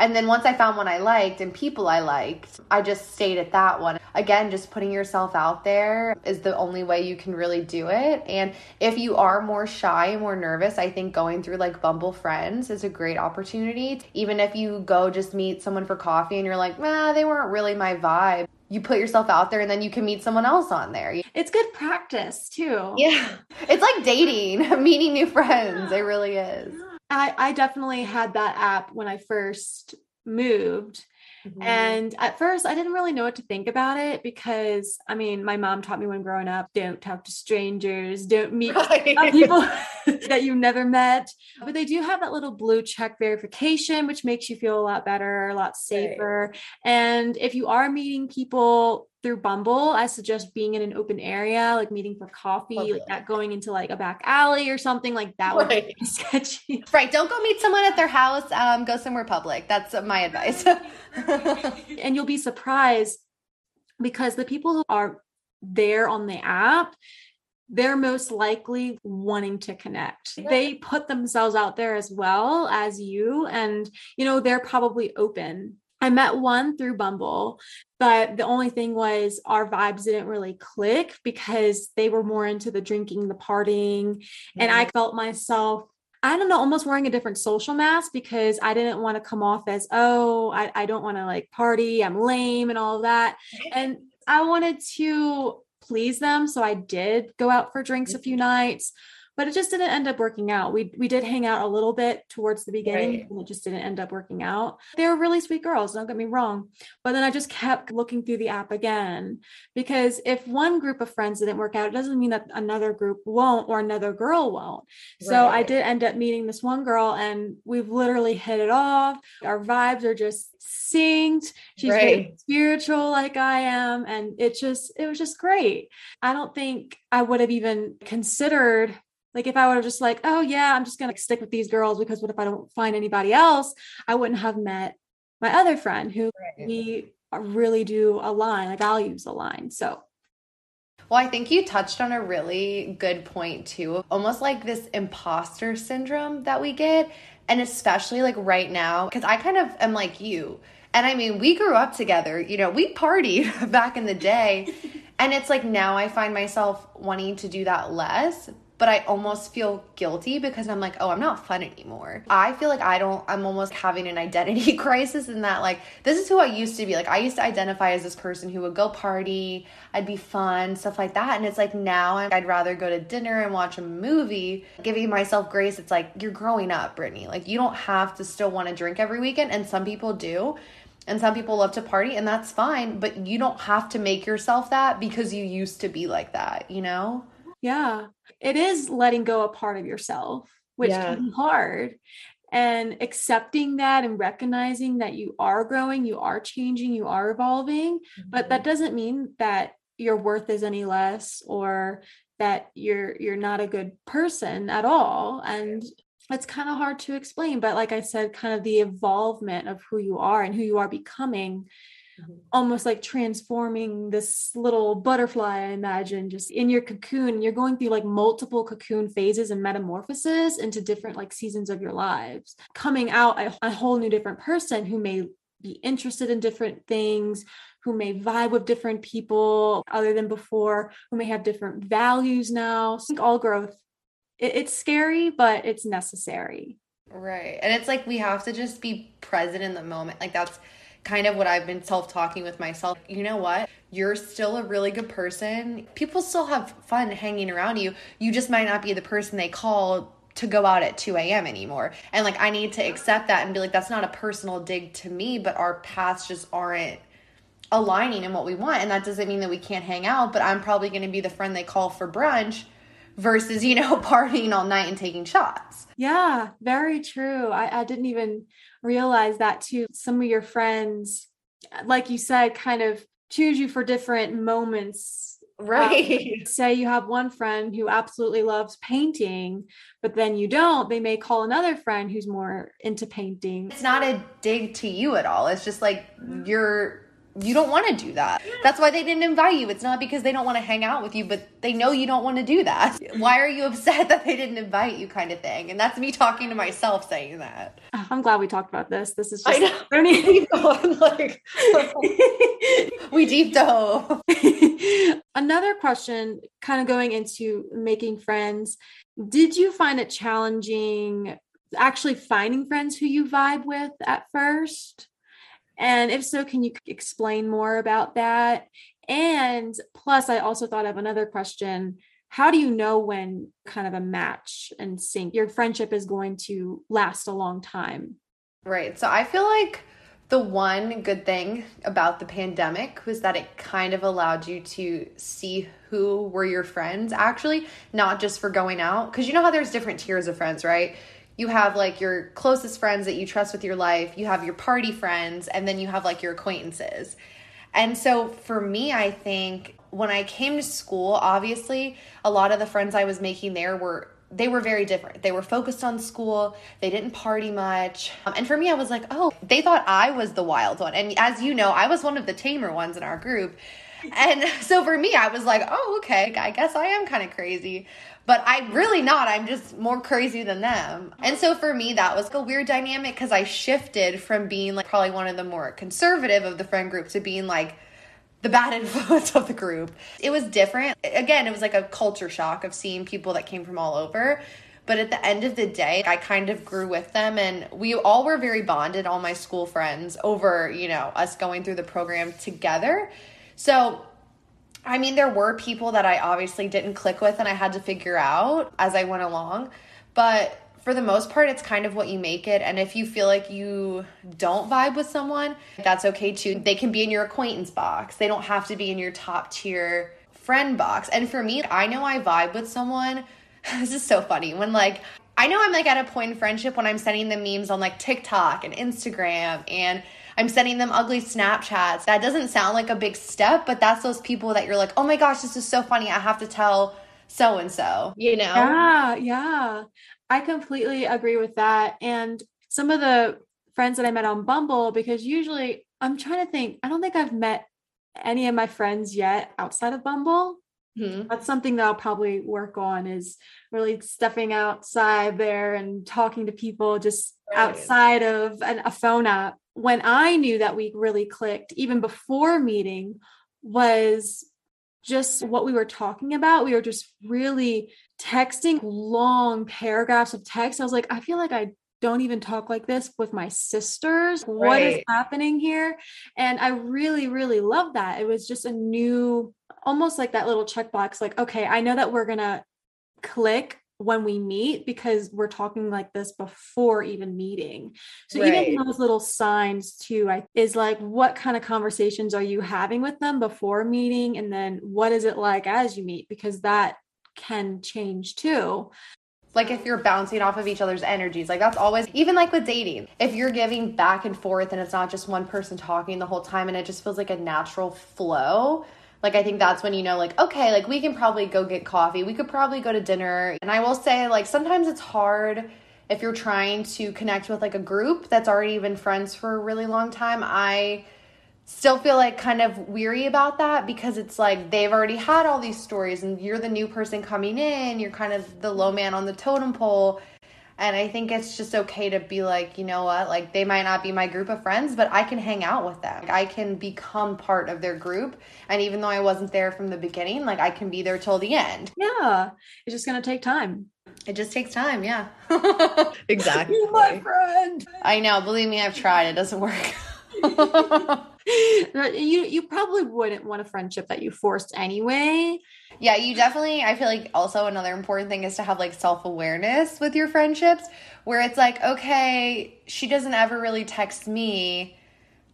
And then once I found one I liked and people I liked, I just stayed at that one. Again, just putting yourself out there is the only way you can really do it. And if you are more shy and more nervous, I think going through like Bumble Friends is a great opportunity. Even if you go just meet someone for coffee and you're like, nah, they weren't really my vibe. You put yourself out there and then you can meet someone else on there. It's good practice too. Yeah. It's like dating, meeting new friends. It really is. I, I definitely had that app when I first moved. Mm-hmm. And at first I didn't really know what to think about it, because I mean, my mom taught me when growing up, don't talk to strangers, don't meet right. people that you never met, but they do have that little blue check verification, which makes you feel a lot better, a lot safer. Right. And if you are meeting people through Bumble, I suggest being in an open area, like meeting for coffee, Bumble. Like not going into like a back alley or something like that right. would be sketchy. Right. Don't go meet someone at their house. Um, go somewhere public. That's my advice. And you'll be surprised, because the people who are there on the app, they're most likely wanting to connect. Yeah. They put themselves out there as well as you. And, you know, they're probably open. I met one through Bumble, but the only thing was our vibes didn't really click, because they were more into the drinking, the partying. Mm-hmm. And I felt myself, I don't know, almost wearing a different social mask, because I didn't want to come off as, oh, I, I don't want to like party, I'm lame and all of that. And I wanted to please them. So I did go out for drinks a few nights, but it just didn't end up working out. We we did hang out a little bit towards the beginning, right. and it just didn't end up working out. They were really sweet girls, don't get me wrong. But then I just kept looking through the app again, because if one group of friends didn't work out, it doesn't mean that another group won't, or another girl won't. Right. So I did end up meeting this one girl, and we've literally hit it off. Our vibes are just synced. She's right. very spiritual like I am. And it just, it was just great. I don't think I would have even considered, like if I would have just like, oh yeah, I'm just going to stick with these girls, because what if I don't find anybody else? I wouldn't have met my other friend who right. we really do align, like values align. So. Well, I think you touched on a really good point too, almost like this imposter syndrome that we get. And especially like right now, because I kind of am like you. And I mean, we grew up together, you know, we partied back in the day. And it's like, now I find myself wanting to do that less, but I almost feel guilty, because I'm like, oh, I'm not fun anymore. I feel like I don't, I'm almost having an identity crisis, in that like, this is who I used to be. Like I used to identify as this person who would go party, I'd be fun, stuff like that. And it's like, now I'd rather go to dinner and watch a movie, giving myself grace. It's like, you're growing up, Brittany. Like you don't have to still want to drink every weekend. And some people do. And some people love to party, and that's fine, but you don't have to make yourself that because you used to be like that, you know? Yeah. It is letting go a part of yourself, which yeah. can be hard. and accepting that and recognizing that you are growing, you are changing, you are evolving, mm-hmm. but that doesn't mean that your worth is any less or that you're, you're not a good person at all. And it's kind of hard to explain, but like I said, kind of the evolvement of who you are and who you are becoming, mm-hmm. almost like transforming this little butterfly, I imagine, just in your cocoon. You're going through like multiple cocoon phases and metamorphoses into different like seasons of your lives, coming out a, a whole new different person who may be interested in different things, who may vibe with different people other than before, who may have different values now. So I think all growth, it, it's scary, but it's necessary. Right. And it's like, we have to just be present in the moment. Like that's kind of what I've been self-talking with myself. You know what? You're still a really good person. People still have fun hanging around you. You just might not be the person they call to go out at two a.m. anymore. And like, I need to accept that and be like, that's not a personal dig to me, but our paths just aren't aligning in what we want. And that doesn't mean that we can't hang out, but I'm probably going to be the friend they call for brunch versus, you know, partying all night and taking shots. Yeah, very true. I, I didn't even realize that too. Some of your friends, like you said, kind of choose you for different moments. Right. Um, say you have one friend who absolutely loves painting, but then you don't, they may call another friend who's more into painting. It's not a dig to you at all. It's just like, you're, you don't want to do that. That's why they didn't invite you. It's not because they don't want to hang out with you, but they know you don't want to do that. Why are you upset that they didn't invite you, kind of thing? And that's me talking to myself saying that. I'm glad we talked about this. This is just, I know. I don't even know. I'm like, we deep dove. Another question, kind of going into making friends. Did you find it challenging actually finding friends who you vibe with at first? And if so, can you explain more about that? And plus, I also thought of another question. How do you know when kind of a match and sync, your friendship is going to last a long time? Right. So I feel like the one good thing about the pandemic was that it kind of allowed you to see who were your friends, actually, not just for going out. Because you know how there's different tiers of friends, right? You have like your closest friends that you trust with your life, you have your party friends, and then you have like your acquaintances. And so for me, I think when I came to school, obviously, a lot of the friends I was making there were, they were very different. They were focused on school. They didn't party much. Um, and for me, I was like, oh, they thought I was the wild one. And as you know, I was one of the tamer ones in our group. And so for me, I was like, oh, okay, I guess I am kind of crazy. But I'm really not. I'm just more crazy than them. And so for me, that was like a weird dynamic because I shifted from being like probably one of the more conservative of the friend group to being like the bad influence of the group. It was different. Again, it was like a culture shock of seeing people that came from all over. But at the end of the day, I kind of grew with them. And we all were very bonded, all my school friends, over, you know, us going through the program together. So I mean, there were people that I obviously didn't click with and I had to figure out as I went along. But for the most part, it's kind of what you make it. And if you feel like you don't vibe with someone, that's okay too. They can be in your acquaintance box. They don't have to be in your top tier friend box. And for me, I know I vibe with someone. This is so funny. When like, I know I'm like at a point in friendship when I'm sending them memes on like TikTok and Instagram and I'm sending them ugly Snapchats. That doesn't sound like a big step, but that's those people that you're like, oh my gosh, this is so funny. I have to tell so-and-so, you know? Yeah, yeah. I completely agree with that. And some of the friends that I met on Bumble, because usually I'm trying to think, I don't think I've met any of my friends yet outside of Bumble. Mm-hmm. That's something that I'll probably work on, is really stepping outside there and talking to people just right. outside of an, a phone app. When I knew that we really clicked, even before meeting, was just what we were talking about. We were just really texting long paragraphs of text. I was like, I feel like I don't even talk like this with my sisters. Right. What is happening here? And I really, really loved that. It was just a new, almost like that little checkbox, like, okay, I know that we're going to click when we meet because we're talking like this before even meeting. So right. even those little signs too, I, is like, what kind of conversations are you having with them before meeting? And then what is it like as you meet? Because that can change too. Like if you're bouncing off of each other's energies, like that's always, even like with dating, if you're giving back and forth and it's not just one person talking the whole time and it just feels like a natural flow, like I think that's when you know like, okay, like we can probably go get coffee. We could probably go to dinner. And I will say like sometimes it's hard if you're trying to connect with like a group that's already been friends for a really long time. I still feel like kind of weary about that because it's like they've already had all these stories and you're the new person coming in. You're kind of the low man on the totem pole. And I think it's just okay to be like, you know what, like they might not be my group of friends, but I can hang out with them. Like, I can become part of their group. And even though I wasn't there from the beginning, like I can be there till the end. Yeah. It's just going to take time. It just takes time. Yeah. Exactly. You're my friend. I know. Believe me, I've tried. It doesn't work. you you probably wouldn't want a friendship that you forced anyway. Yeah, you definitely, I feel like also another important thing is to have like self-awareness with your friendships where it's like, okay, she doesn't ever really text me.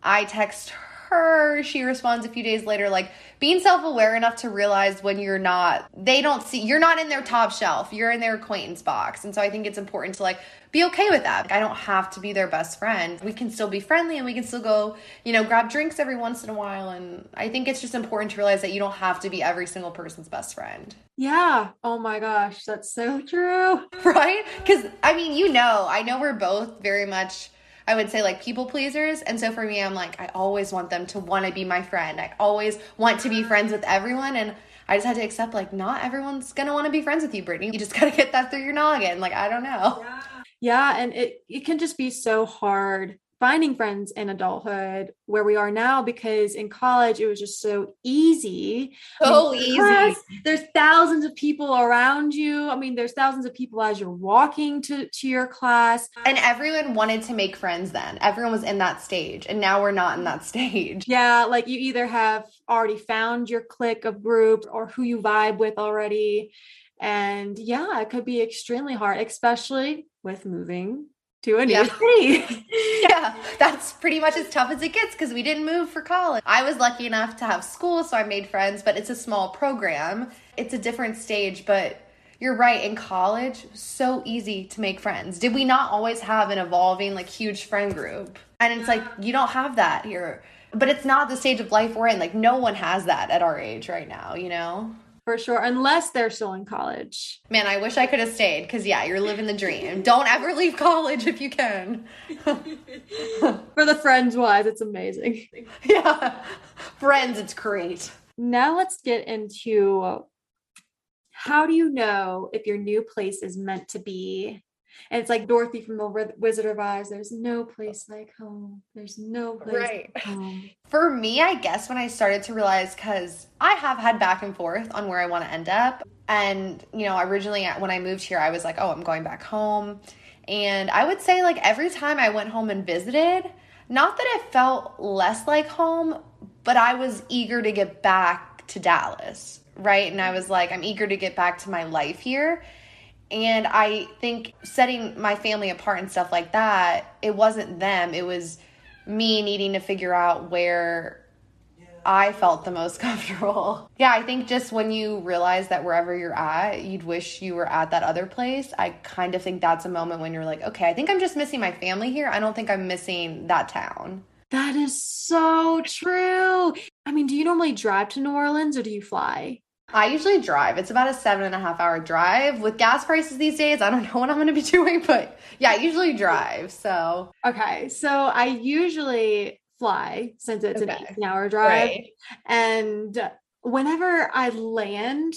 I text her. She responds a few days later, like being self-aware enough to realize when you're not, they don't see, you're not in their top shelf. You're in their acquaintance box. And so I think it's important to like be okay with that. Like, I don't have to be their best friend. We can still be friendly and we can still go, you know, grab drinks every once in a while. And I think it's just important to realize that you don't have to be every single person's best friend. Yeah. Oh my gosh. That's so true. Right? Because I mean, you know, I know we're both very much, I would say like people pleasers. And so for me, I'm like, I always want them to want to be my friend. I always want to be friends with everyone. And I just had to accept like, not everyone's going to want to be friends with you, Brittany. You just got to get that through your noggin. Like, I don't know. Yeah. Yeah, and it, it can just be so hard finding friends in adulthood where we are now, because in college, it was just so easy. So I mean, easy. Yes, there's thousands of people around you. I mean, there's thousands of people as you're walking to, to your class. And everyone wanted to make friends then. Everyone was in that stage. And now we're not in that stage. Yeah, like you either have already found your clique of group or who you vibe with already. And yeah, it could be extremely hard, especially with moving to a new yeah. city. Yeah, that's pretty much as tough as it gets because we didn't move for college. I was lucky enough to have school, so I made friends, but it's a small program. It's a different stage, but you're right. In college, so easy to make friends. Did we not always have an evolving, like huge friend group? And it's like, you don't have that here, but it's not the stage of life we're in. Like no one has that at our age right now, you know? For sure. Unless they're still in college. Man, I wish I could have stayed because yeah, you're living the dream. Don't ever leave college if you can. For the friends wise, it's amazing. Yeah. Friends, it's great. Now let's get into how do you know if your new place is meant to be? And it's like Dorothy from The Wizard of Oz. There's no place like home. There's no place right. like home. For me, I guess when I started to realize, because I have had back and forth on where I want to end up. And, you know, originally when I moved here, I was like, oh, I'm going back home. And I would say like every time I went home and visited, not that it felt less like home, but I was eager to get back to Dallas, right? And I was like, I'm eager to get back to my life here. And I think setting my family apart and stuff like that, it wasn't them. It was me needing to figure out where I felt the most comfortable. Yeah, I think just when you realize that wherever you're at, you'd wish you were at that other place. I kind of think that's a moment when you're like, okay, I think I'm just missing my family here. I don't think I'm missing that town. That is so true. I mean, do you normally drive to New Orleans or do you fly? I usually drive. It's about a seven and a half hour drive. With gas prices these days, I don't know what I'm going to be doing, but yeah, I usually drive. So, okay. So I usually fly since it's okay. an eighteen hour drive. Right. And whenever I land,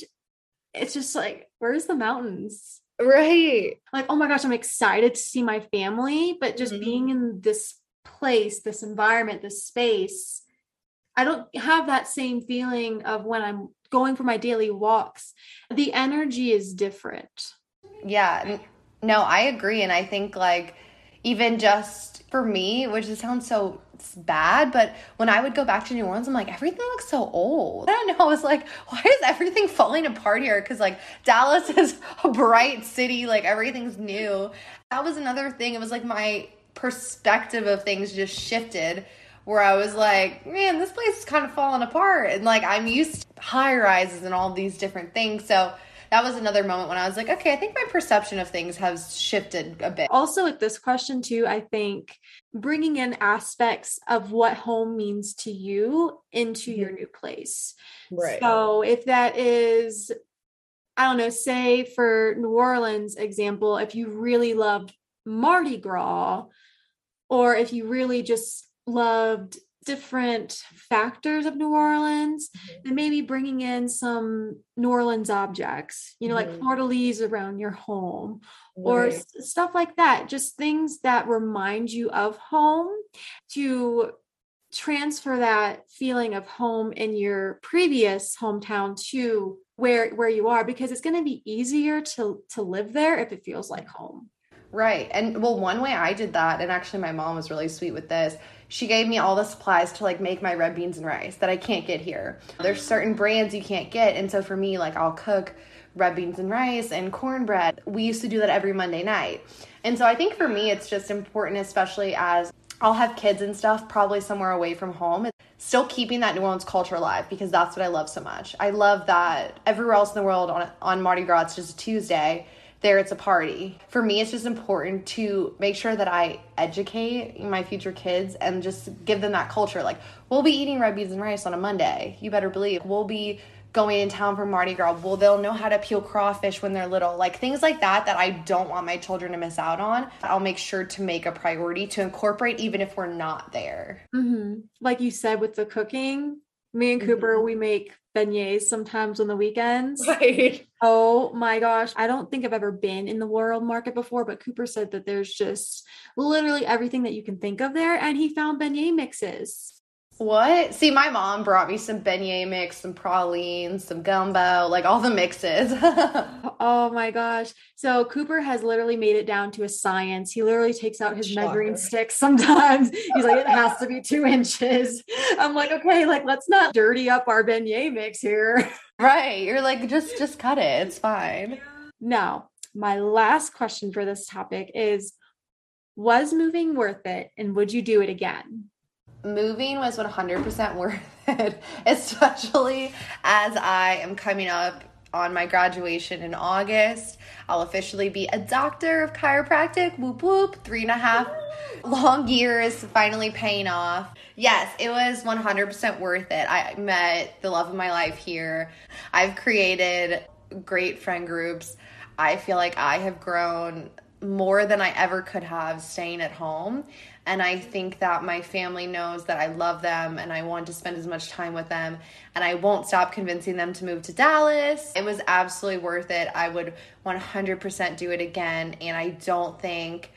it's just like, where's the mountains? Right. Like, oh my gosh, I'm excited to see my family, but just mm-hmm. being in this place, this environment, this space, I don't have that same feeling of when I'm going for my daily walks. The energy is different. Yeah. No, I agree. And I think like even just for me, which it sounds so bad, but when I would go back to New Orleans, I'm like, everything looks so old. I don't know. I was like, why is everything falling apart here? Because like Dallas is a bright city. Like everything's new. That was another thing. It was like my perspective of things just shifted where I was like, man, this place is kind of falling apart. And like, I'm used to high rises and all these different things. So that was another moment when I was like, okay, I think my perception of things has shifted a bit. Also with this question too, I think bringing in aspects of what home means to you into your new place. Right. So if that is, I don't know, say for New Orleans example, if you really loved Mardi Gras, or if you really just loved different factors of New Orleans, then maybe bringing in some New Orleans objects, you know, mm-hmm. like fleur-de-lis around your home, or right. s- stuff like that. Just things that remind you of home to transfer that feeling of home in your previous hometown to where, where you are, because it's going to be easier to, to live there if it feels like home. Right. And well, one way I did that, and actually my mom was really sweet with this, she gave me all the supplies to like make my red beans and rice that I can't get here. There's certain brands you can't get. And so for me, like I'll cook red beans and rice and cornbread. We used to do that every Monday night. And so I think for me, it's just important, especially as I'll have kids and stuff, probably somewhere away from home, still keeping that New Orleans culture alive, because that's what I love so much. I love that everywhere else in the world on, on Mardi Gras, it's just a Tuesday. There it's a party. For me, it's just important to make sure that I educate my future kids and just give them that culture. Like, we'll be eating red beans and rice on a Monday. You better believe. We'll be going in town for Mardi Gras. Well, they'll know how to peel crawfish when they're little. Like, things like that that I don't want my children to miss out on. I'll make sure to make a priority to incorporate even if we're not there. Mm-hmm. Like you said with the cooking, me and Cooper, mm-hmm. we make beignets sometimes on the weekends. Right. Oh my gosh. I don't think I've ever been in the World Market before, but Cooper said that there's just literally everything that you can think of there. And he found beignet mixes. What? See, my mom brought me some beignet mix, some pralines, some gumbo, like all the mixes. Oh my gosh. So Cooper has literally made it down to a science. He literally takes out his Shocker. measuring stick sometimes. He's like, it has to be two inches. I'm like, okay, like let's not dirty up our beignet mix here. Right. You're like, just, just cut it. It's fine. Now, my last question for this topic is, was moving worth it? And would you do it again? Moving was one hundred percent worth it, especially as I am coming up on my graduation in August. I'll officially be a doctor of chiropractic, whoop whoop, three and a half long years finally paying off. Yes, it was one hundred percent worth it. I met the love of my life here. I've created great friend groups. I feel like I have grown more than I ever could have staying at home. And I think that my family knows that I love them and I want to spend as much time with them. And I won't stop convincing them to move to Dallas. It was absolutely worth it. I would one hundred percent do it again. And I don't think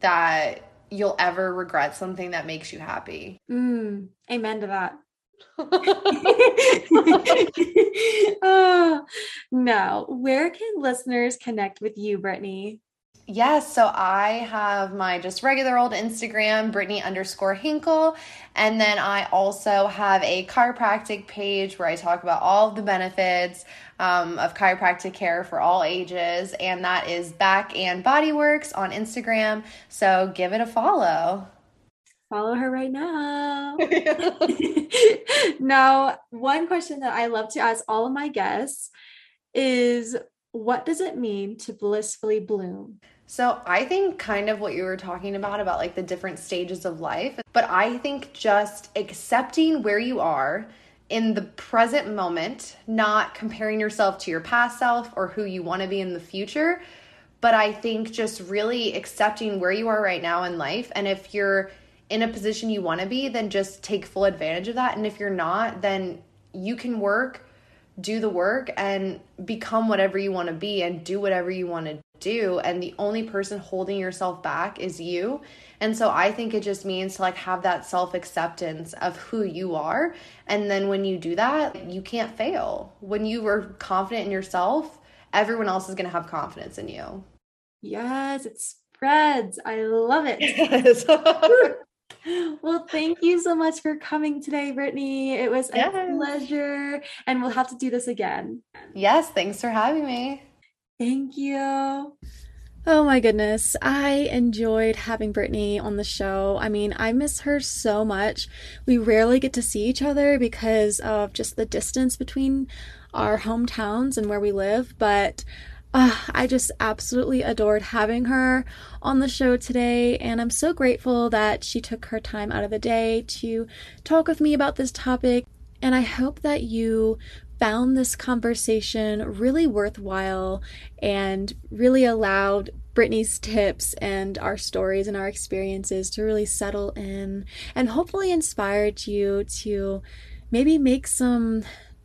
that you'll ever regret something that makes you happy. Mm, amen to that. Oh, now, where can listeners connect with you, Brittany? Yes. So I have my just regular old Instagram, Brittany underscore Hinkle. And then I also have a chiropractic page where I talk about all of the benefits um, of chiropractic care for all ages. And that is Back and Body Works on Instagram. So give it a follow. Follow her right now. Now, one question that I love to ask all of my guests is, what does it mean to blissfully bloom? So I think kind of what you were talking about, about like the different stages of life, but I think just accepting where you are in the present moment, not comparing yourself to your past self or who you want to be in the future. But I think just really accepting where you are right now in life. And if you're in a position you want to be, then just take full advantage of that. And if you're not, then you can work do the work and become whatever you want to be and do whatever you want to do. And the only person holding yourself back is you. And so I think it just means to like have that self-acceptance of who you are. And then when you do that, you can't fail. When you are confident in yourself, everyone else is going to have confidence in you. Yes, it spreads. I love it. Yes. Well, thank you so much for coming today, Brittany. It was a yes. pleasure, and we'll have to do this again. Yes, thanks for having me. Thank you. Oh my goodness. I enjoyed having Brittany on the show. I mean, I miss her so much. We rarely get to see each other because of just the distance between our hometowns and where we live, but uh, I just absolutely adored having her on the show today, and I'm so grateful that she took her time out of the day to talk with me about this topic, and I hope that you found this conversation really worthwhile and really allowed Brittany's tips and our stories and our experiences to really settle in, and hopefully inspired you to maybe make some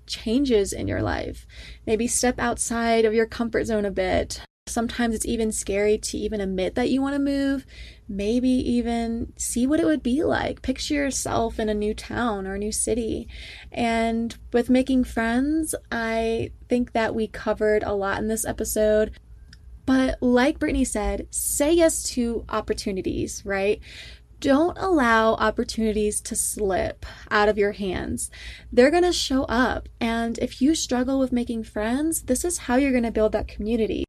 changes in your life. Maybe step outside of your comfort zone a bit. Sometimes it's even scary to even admit that you want to move. Maybe even see what it would be like. Picture yourself in a new town or a new city. And with making friends, I think that we covered a lot in this episode. But like Brittany said, say yes to opportunities, right? Don't allow opportunities to slip out of your hands. They're going to show up. And if you struggle with making friends, this is how you're going to build that community.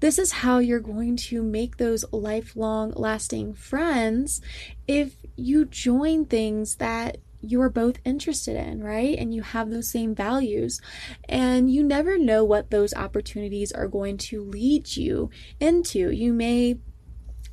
This is how you're going to make those lifelong lasting friends if you join things that you're both interested in, right? And you have those same values. And you never know what those opportunities are going to lead you into. You may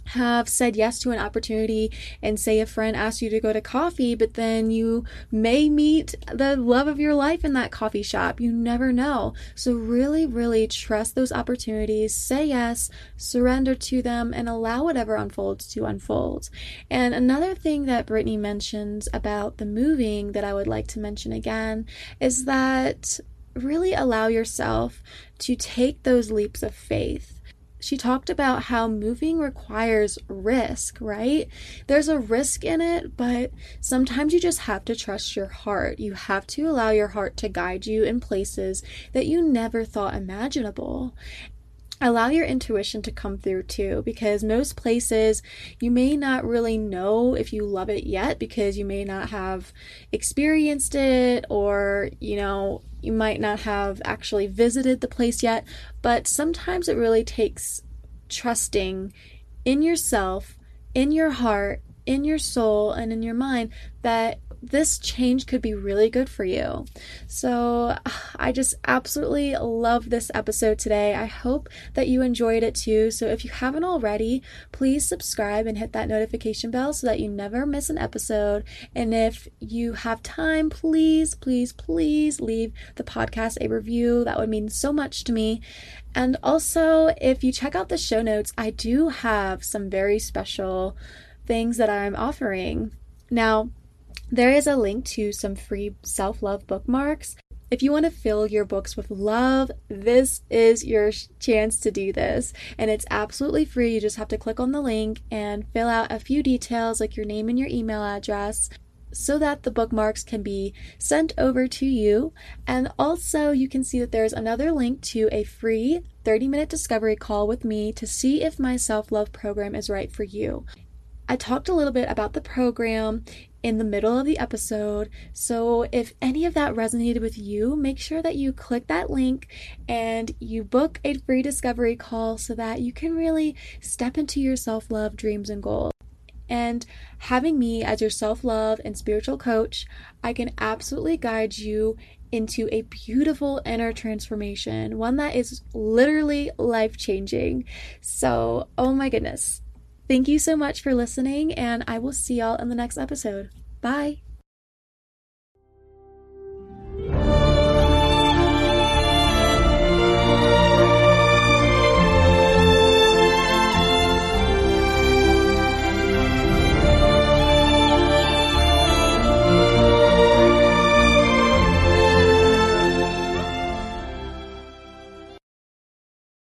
have said yes to an opportunity and say a friend asked you to go to coffee, but then you may meet the love of your life in that coffee shop. You never know. So really, really trust those opportunities, say yes, surrender to them, and allow whatever unfolds to unfold. And another thing that Brittany mentions about the moving that I would like to mention again is that really allow yourself to take those leaps of faith. She talked about how moving requires risk, right? There's a risk in it, but sometimes you just have to trust your heart. You have to allow your heart to guide you in places that you never thought imaginable. Allow your intuition to come through too, because most places you may not really know if you love it yet, because you may not have experienced it, or, you know, you might not have actually visited the place yet. But sometimes it really takes trusting in yourself, in your heart, in your soul, and in your mind that this change could be really good for you. So I just absolutely love this episode today. I hope that you enjoyed it too. So if you haven't already, please subscribe and hit that notification bell so that you never miss an episode. And if you have time, please, please, please leave the podcast a review. That would mean so much to me. And also, if you check out the show notes, I do have some very special things that I'm offering. Now, there is a link to some free self-love bookmarks. If you want to fill your books with love, this is your chance to do this. And it's absolutely free. You just have to click on the link and fill out a few details like your name and your email address, so that the bookmarks can be sent over to you. And also you can see that there's another link to a free thirty-minute discovery call with me to see if my self-love program is right for you. I talked a little bit about the program in the middle of the episode, so if any of that resonated with you, make sure that you click that link and you book a free discovery call so that you can really step into your self-love dreams and goals. And having me as your self-love and spiritual coach, I can absolutely guide you into a beautiful inner transformation, one that is literally life-changing. So, oh my goodness. Thank you so much for listening, and I will see y'all in the next episode. Bye!